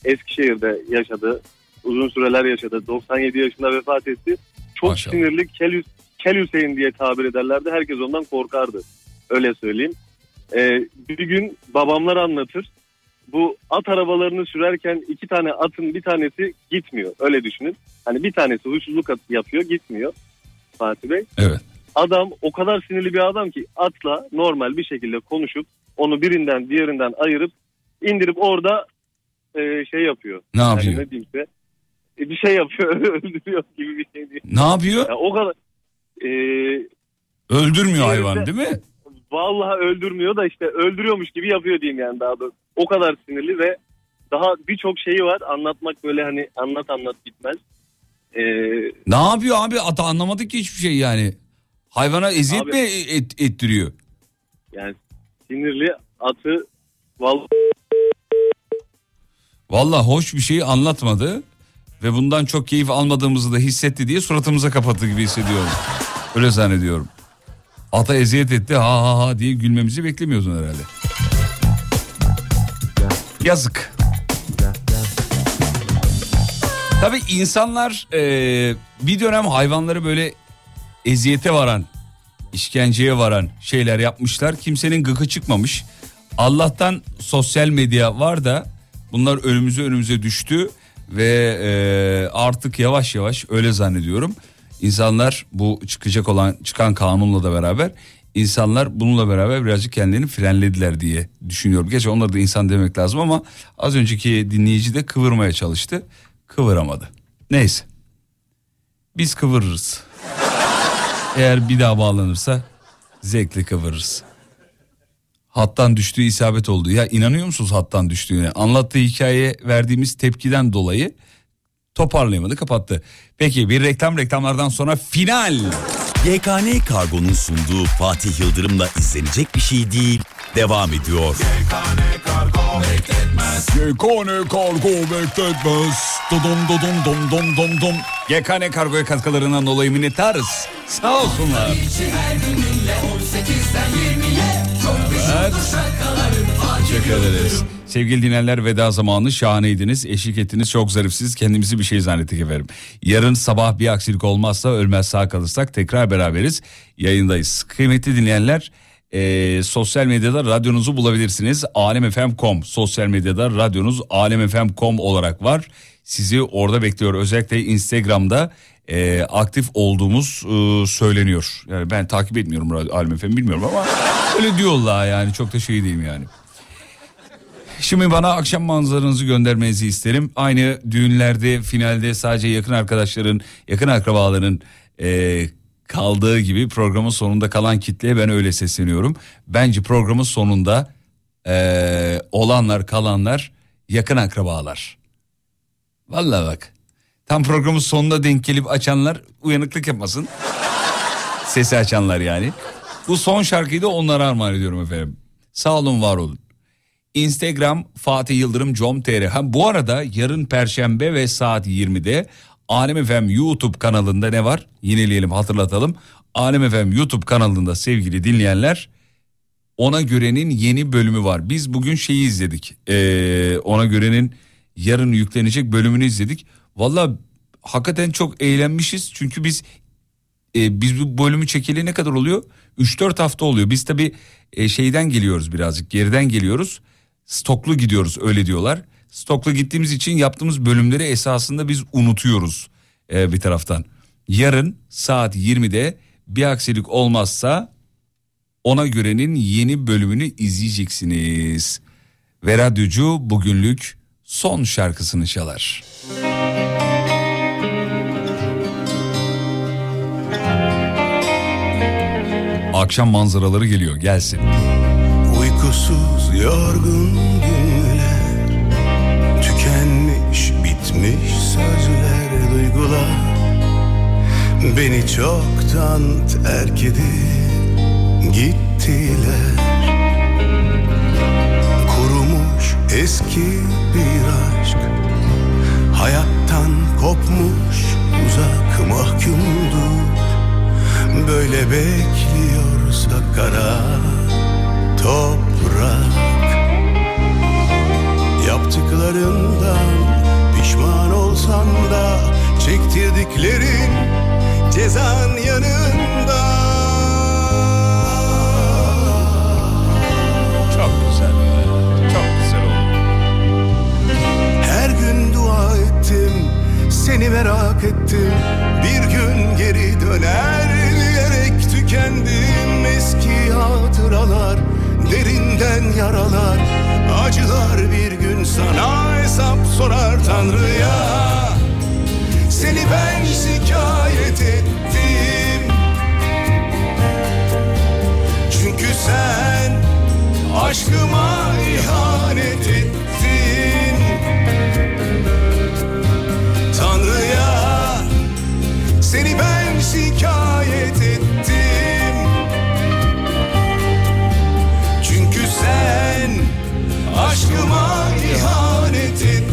Eskişehir'de yaşadı. Uzun süreler yaşadı. 97 yaşında vefat etti. Çok maşallah. Sinirli, kel Hüseyin diye tabir ederlerdi. Herkes ondan korkardı. Öyle söyleyeyim. Bir gün babamlar anlatır. Bu at arabalarını sürerken iki tane atın bir tanesi gitmiyor. Öyle düşünün. Hani bir tanesi huysuzluk yapıyor, gitmiyor. Fatih Bey. Evet. Adam o kadar sinirli bir adam ki atla normal bir şekilde konuşup onu birinden diğerinden ayırıp indirip orada şey yapıyor. Ne yapıyor? Yani ne diyeyim size? Bir şey yapıyor. Öldürüyor gibi bir şey diyor. Ne yapıyor? Yani o kadar. Öldürmüyor hayvan değil mi? Vallahi öldürmüyor da işte öldürüyormuş gibi yapıyor diyeyim yani daha doğrusu. O kadar sinirli ve daha birçok şeyi var. Anlatmak böyle hani anlat gitmez. Ne yapıyor abi? Ata anlamadık ki hiçbir şey yani. Hayvana eziyet abi, mi ettiriyor? Yani sinirli atı vallahi hoş bir şeyi anlatmadı ve bundan çok keyif almadığımızı da hissetti diye suratımıza kapattı gibi hissediyorum. Öyle zannediyorum. Ata eziyet etti ha diye gülmemizi beklemiyorsun herhalde. Yazık. Tabii insanlar bir dönem hayvanları böyle eziyete varan, işkenceye varan şeyler yapmışlar. Kimsenin gıkı çıkmamış. Allah'tan sosyal medya var da bunlar önümüze düştü ve artık yavaş yavaş öyle zannediyorum. İnsanlar bu çıkan kanunla da beraber insanlar bununla beraber birazcık kendilerini frenlediler diye düşünüyorum. Gerçi onları da insan demek lazım ama az önceki dinleyici de kıvırmaya çalıştı. Kıvıramadı. Neyse. Biz kıvırırız. Eğer bir daha bağlanırsa zevkle kıvırırız. Hattan düştüğü isabet oldu. Ya inanıyor musunuz hattan düştüğüne? Anlattığı hikayeye verdiğimiz tepkiden dolayı toparlayamadı, kapattı. Peki bir reklamlardan sonra final. GKN Kargo'nun sunduğu Fatih Yıldırım'la izlenecek bir şey değil devam ediyor. GKN Kargo bekletmez. GKN Kargo bekletmez. Dum. GKN Kargo'ya katkılarından dolayı minnettarız. Sağ olsunlar. Evet. Teşekkür ederiz. Sevgili dinleyenler, veda zamanı, şahaneydiniz, eşlik ettiniz, çok zarifsiz, kendimizi bir şey zannettik efendim. Yarın sabah bir aksilik olmazsa, ölmez sağ kalırsak tekrar beraberiz, yayındayız. Kıymetli dinleyenler, sosyal medyada radyonuzu bulabilirsiniz. alemfm.com, sosyal medyada radyonuz alemfm.com olarak var. Sizi orada bekliyor. Özellikle Instagram'da aktif olduğumuz söyleniyor. Yani ben takip etmiyorum Alem FM, bilmiyorum ama öyle diyorlar yani, çok da şey diyeyim yani. Şimdi bana akşam manzaranızı göndermenizi isterim. Aynı düğünlerde finalde sadece yakın arkadaşların, yakın akrabaların kaldığı gibi programın sonunda kalan kitleye ben öyle sesleniyorum. Bence programın sonunda olanlar, kalanlar yakın akrabalar. Vallahi bak. Tam programın sonuna denk gelip açanlar uyanıklık yapmasın. Sesi açanlar yani. Bu son şarkıyı da onlara armağan ediyorum efendim. Sağ olun, var olun. Instagram fatih_yıldırım.com.tr. Ha, bu arada yarın Perşembe ve saat 20'de Alem FM YouTube kanalında ne var? Yineleyelim, hatırlatalım. Alem FM YouTube kanalında sevgili dinleyenler Ona Görenin yeni bölümü var. Biz bugün şeyi izledik. Ona Görenin yarın yüklenecek bölümünü izledik. Vallahi hakikaten çok eğlenmişiz. Çünkü biz bu bölümü çekeli ne kadar oluyor? 3-4 hafta oluyor. Biz tabii şeyden geliyoruz birazcık. Geriden geliyoruz. Stoklu gidiyoruz öyle diyorlar. Stoklu gittiğimiz için yaptığımız bölümleri esasında biz unutuyoruz bir taraftan. Yarın saat 20'de bir aksilik olmazsa Ona Görenin yeni bölümünü izleyeceksiniz. Ve radyocu bugünlük son şarkısını çalar. Akşam manzaraları geliyor, gelsin. Uykusuz yorgun günler, tükenmiş bitmiş sözler, duygular beni çoktan terk edip gittiler. Kurumuş eski bir aşk, hayattan kopmuş uzak mahkumdu. Böyle bekliyorsa kara toprak, yaptıklarından pişman olsan da çektirdiklerin cezan yanında. Çok güzel, çok güzel oldu. Her gün dua ettim, seni merak ettim, bir gün geri döner diyerek tükendim. Eski hatıralar, derinden yaralar, acılar bir gün sana hesap sorar Tanrı'ya. Seni ben şikayet ettim, çünkü sen aşkıma ihanet ettin. Tanrı'ya seni ben şikayet ettim, çünkü sen aşkıma ihanet ettin.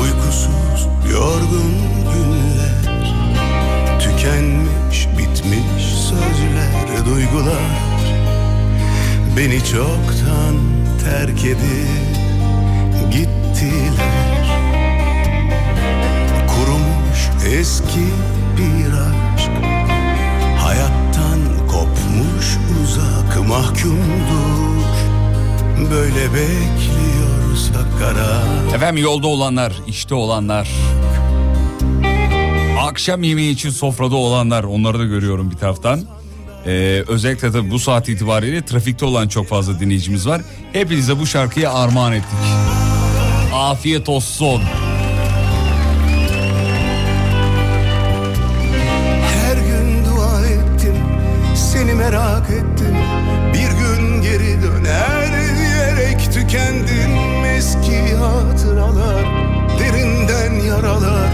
Uykusuz yorgun günler, tükenmiş bitmiş sözler, duygular beni çoktan terk edip gittiler. Eski bir aşk, hayattan kopmuş uzak mahkumdur. Böyle bekliyorsak kara. Efendim, yolda olanlar, işte olanlar, akşam yemeği için sofrada olanlar, onları da görüyorum bir taraftan. Özellikle tabii bu saat itibariyle trafikte olan çok fazla dinleyicimiz var. Hepinize bu şarkıyı armağan ettik. Afiyet olsun. Merak ettim, bir gün geri döner diyerek tükendim. Eski hatıralar, derinden yaralar,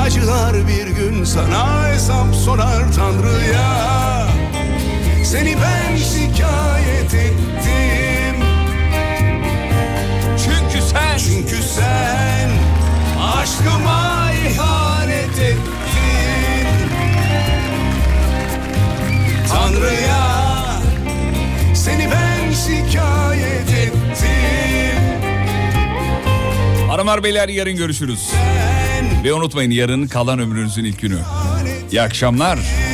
acılar bir gün sana hesap sorar Tanrı'ya. Seni ben şikayet ettim, çünkü sen aşkıma ihanet ettin. Tanrı'ya seni ben şikayet ettim. Hanımlar beyler, yarın görüşürüz. Ve unutmayın, yarın kalan ömrünüzün ilk günü. İyi akşamlar.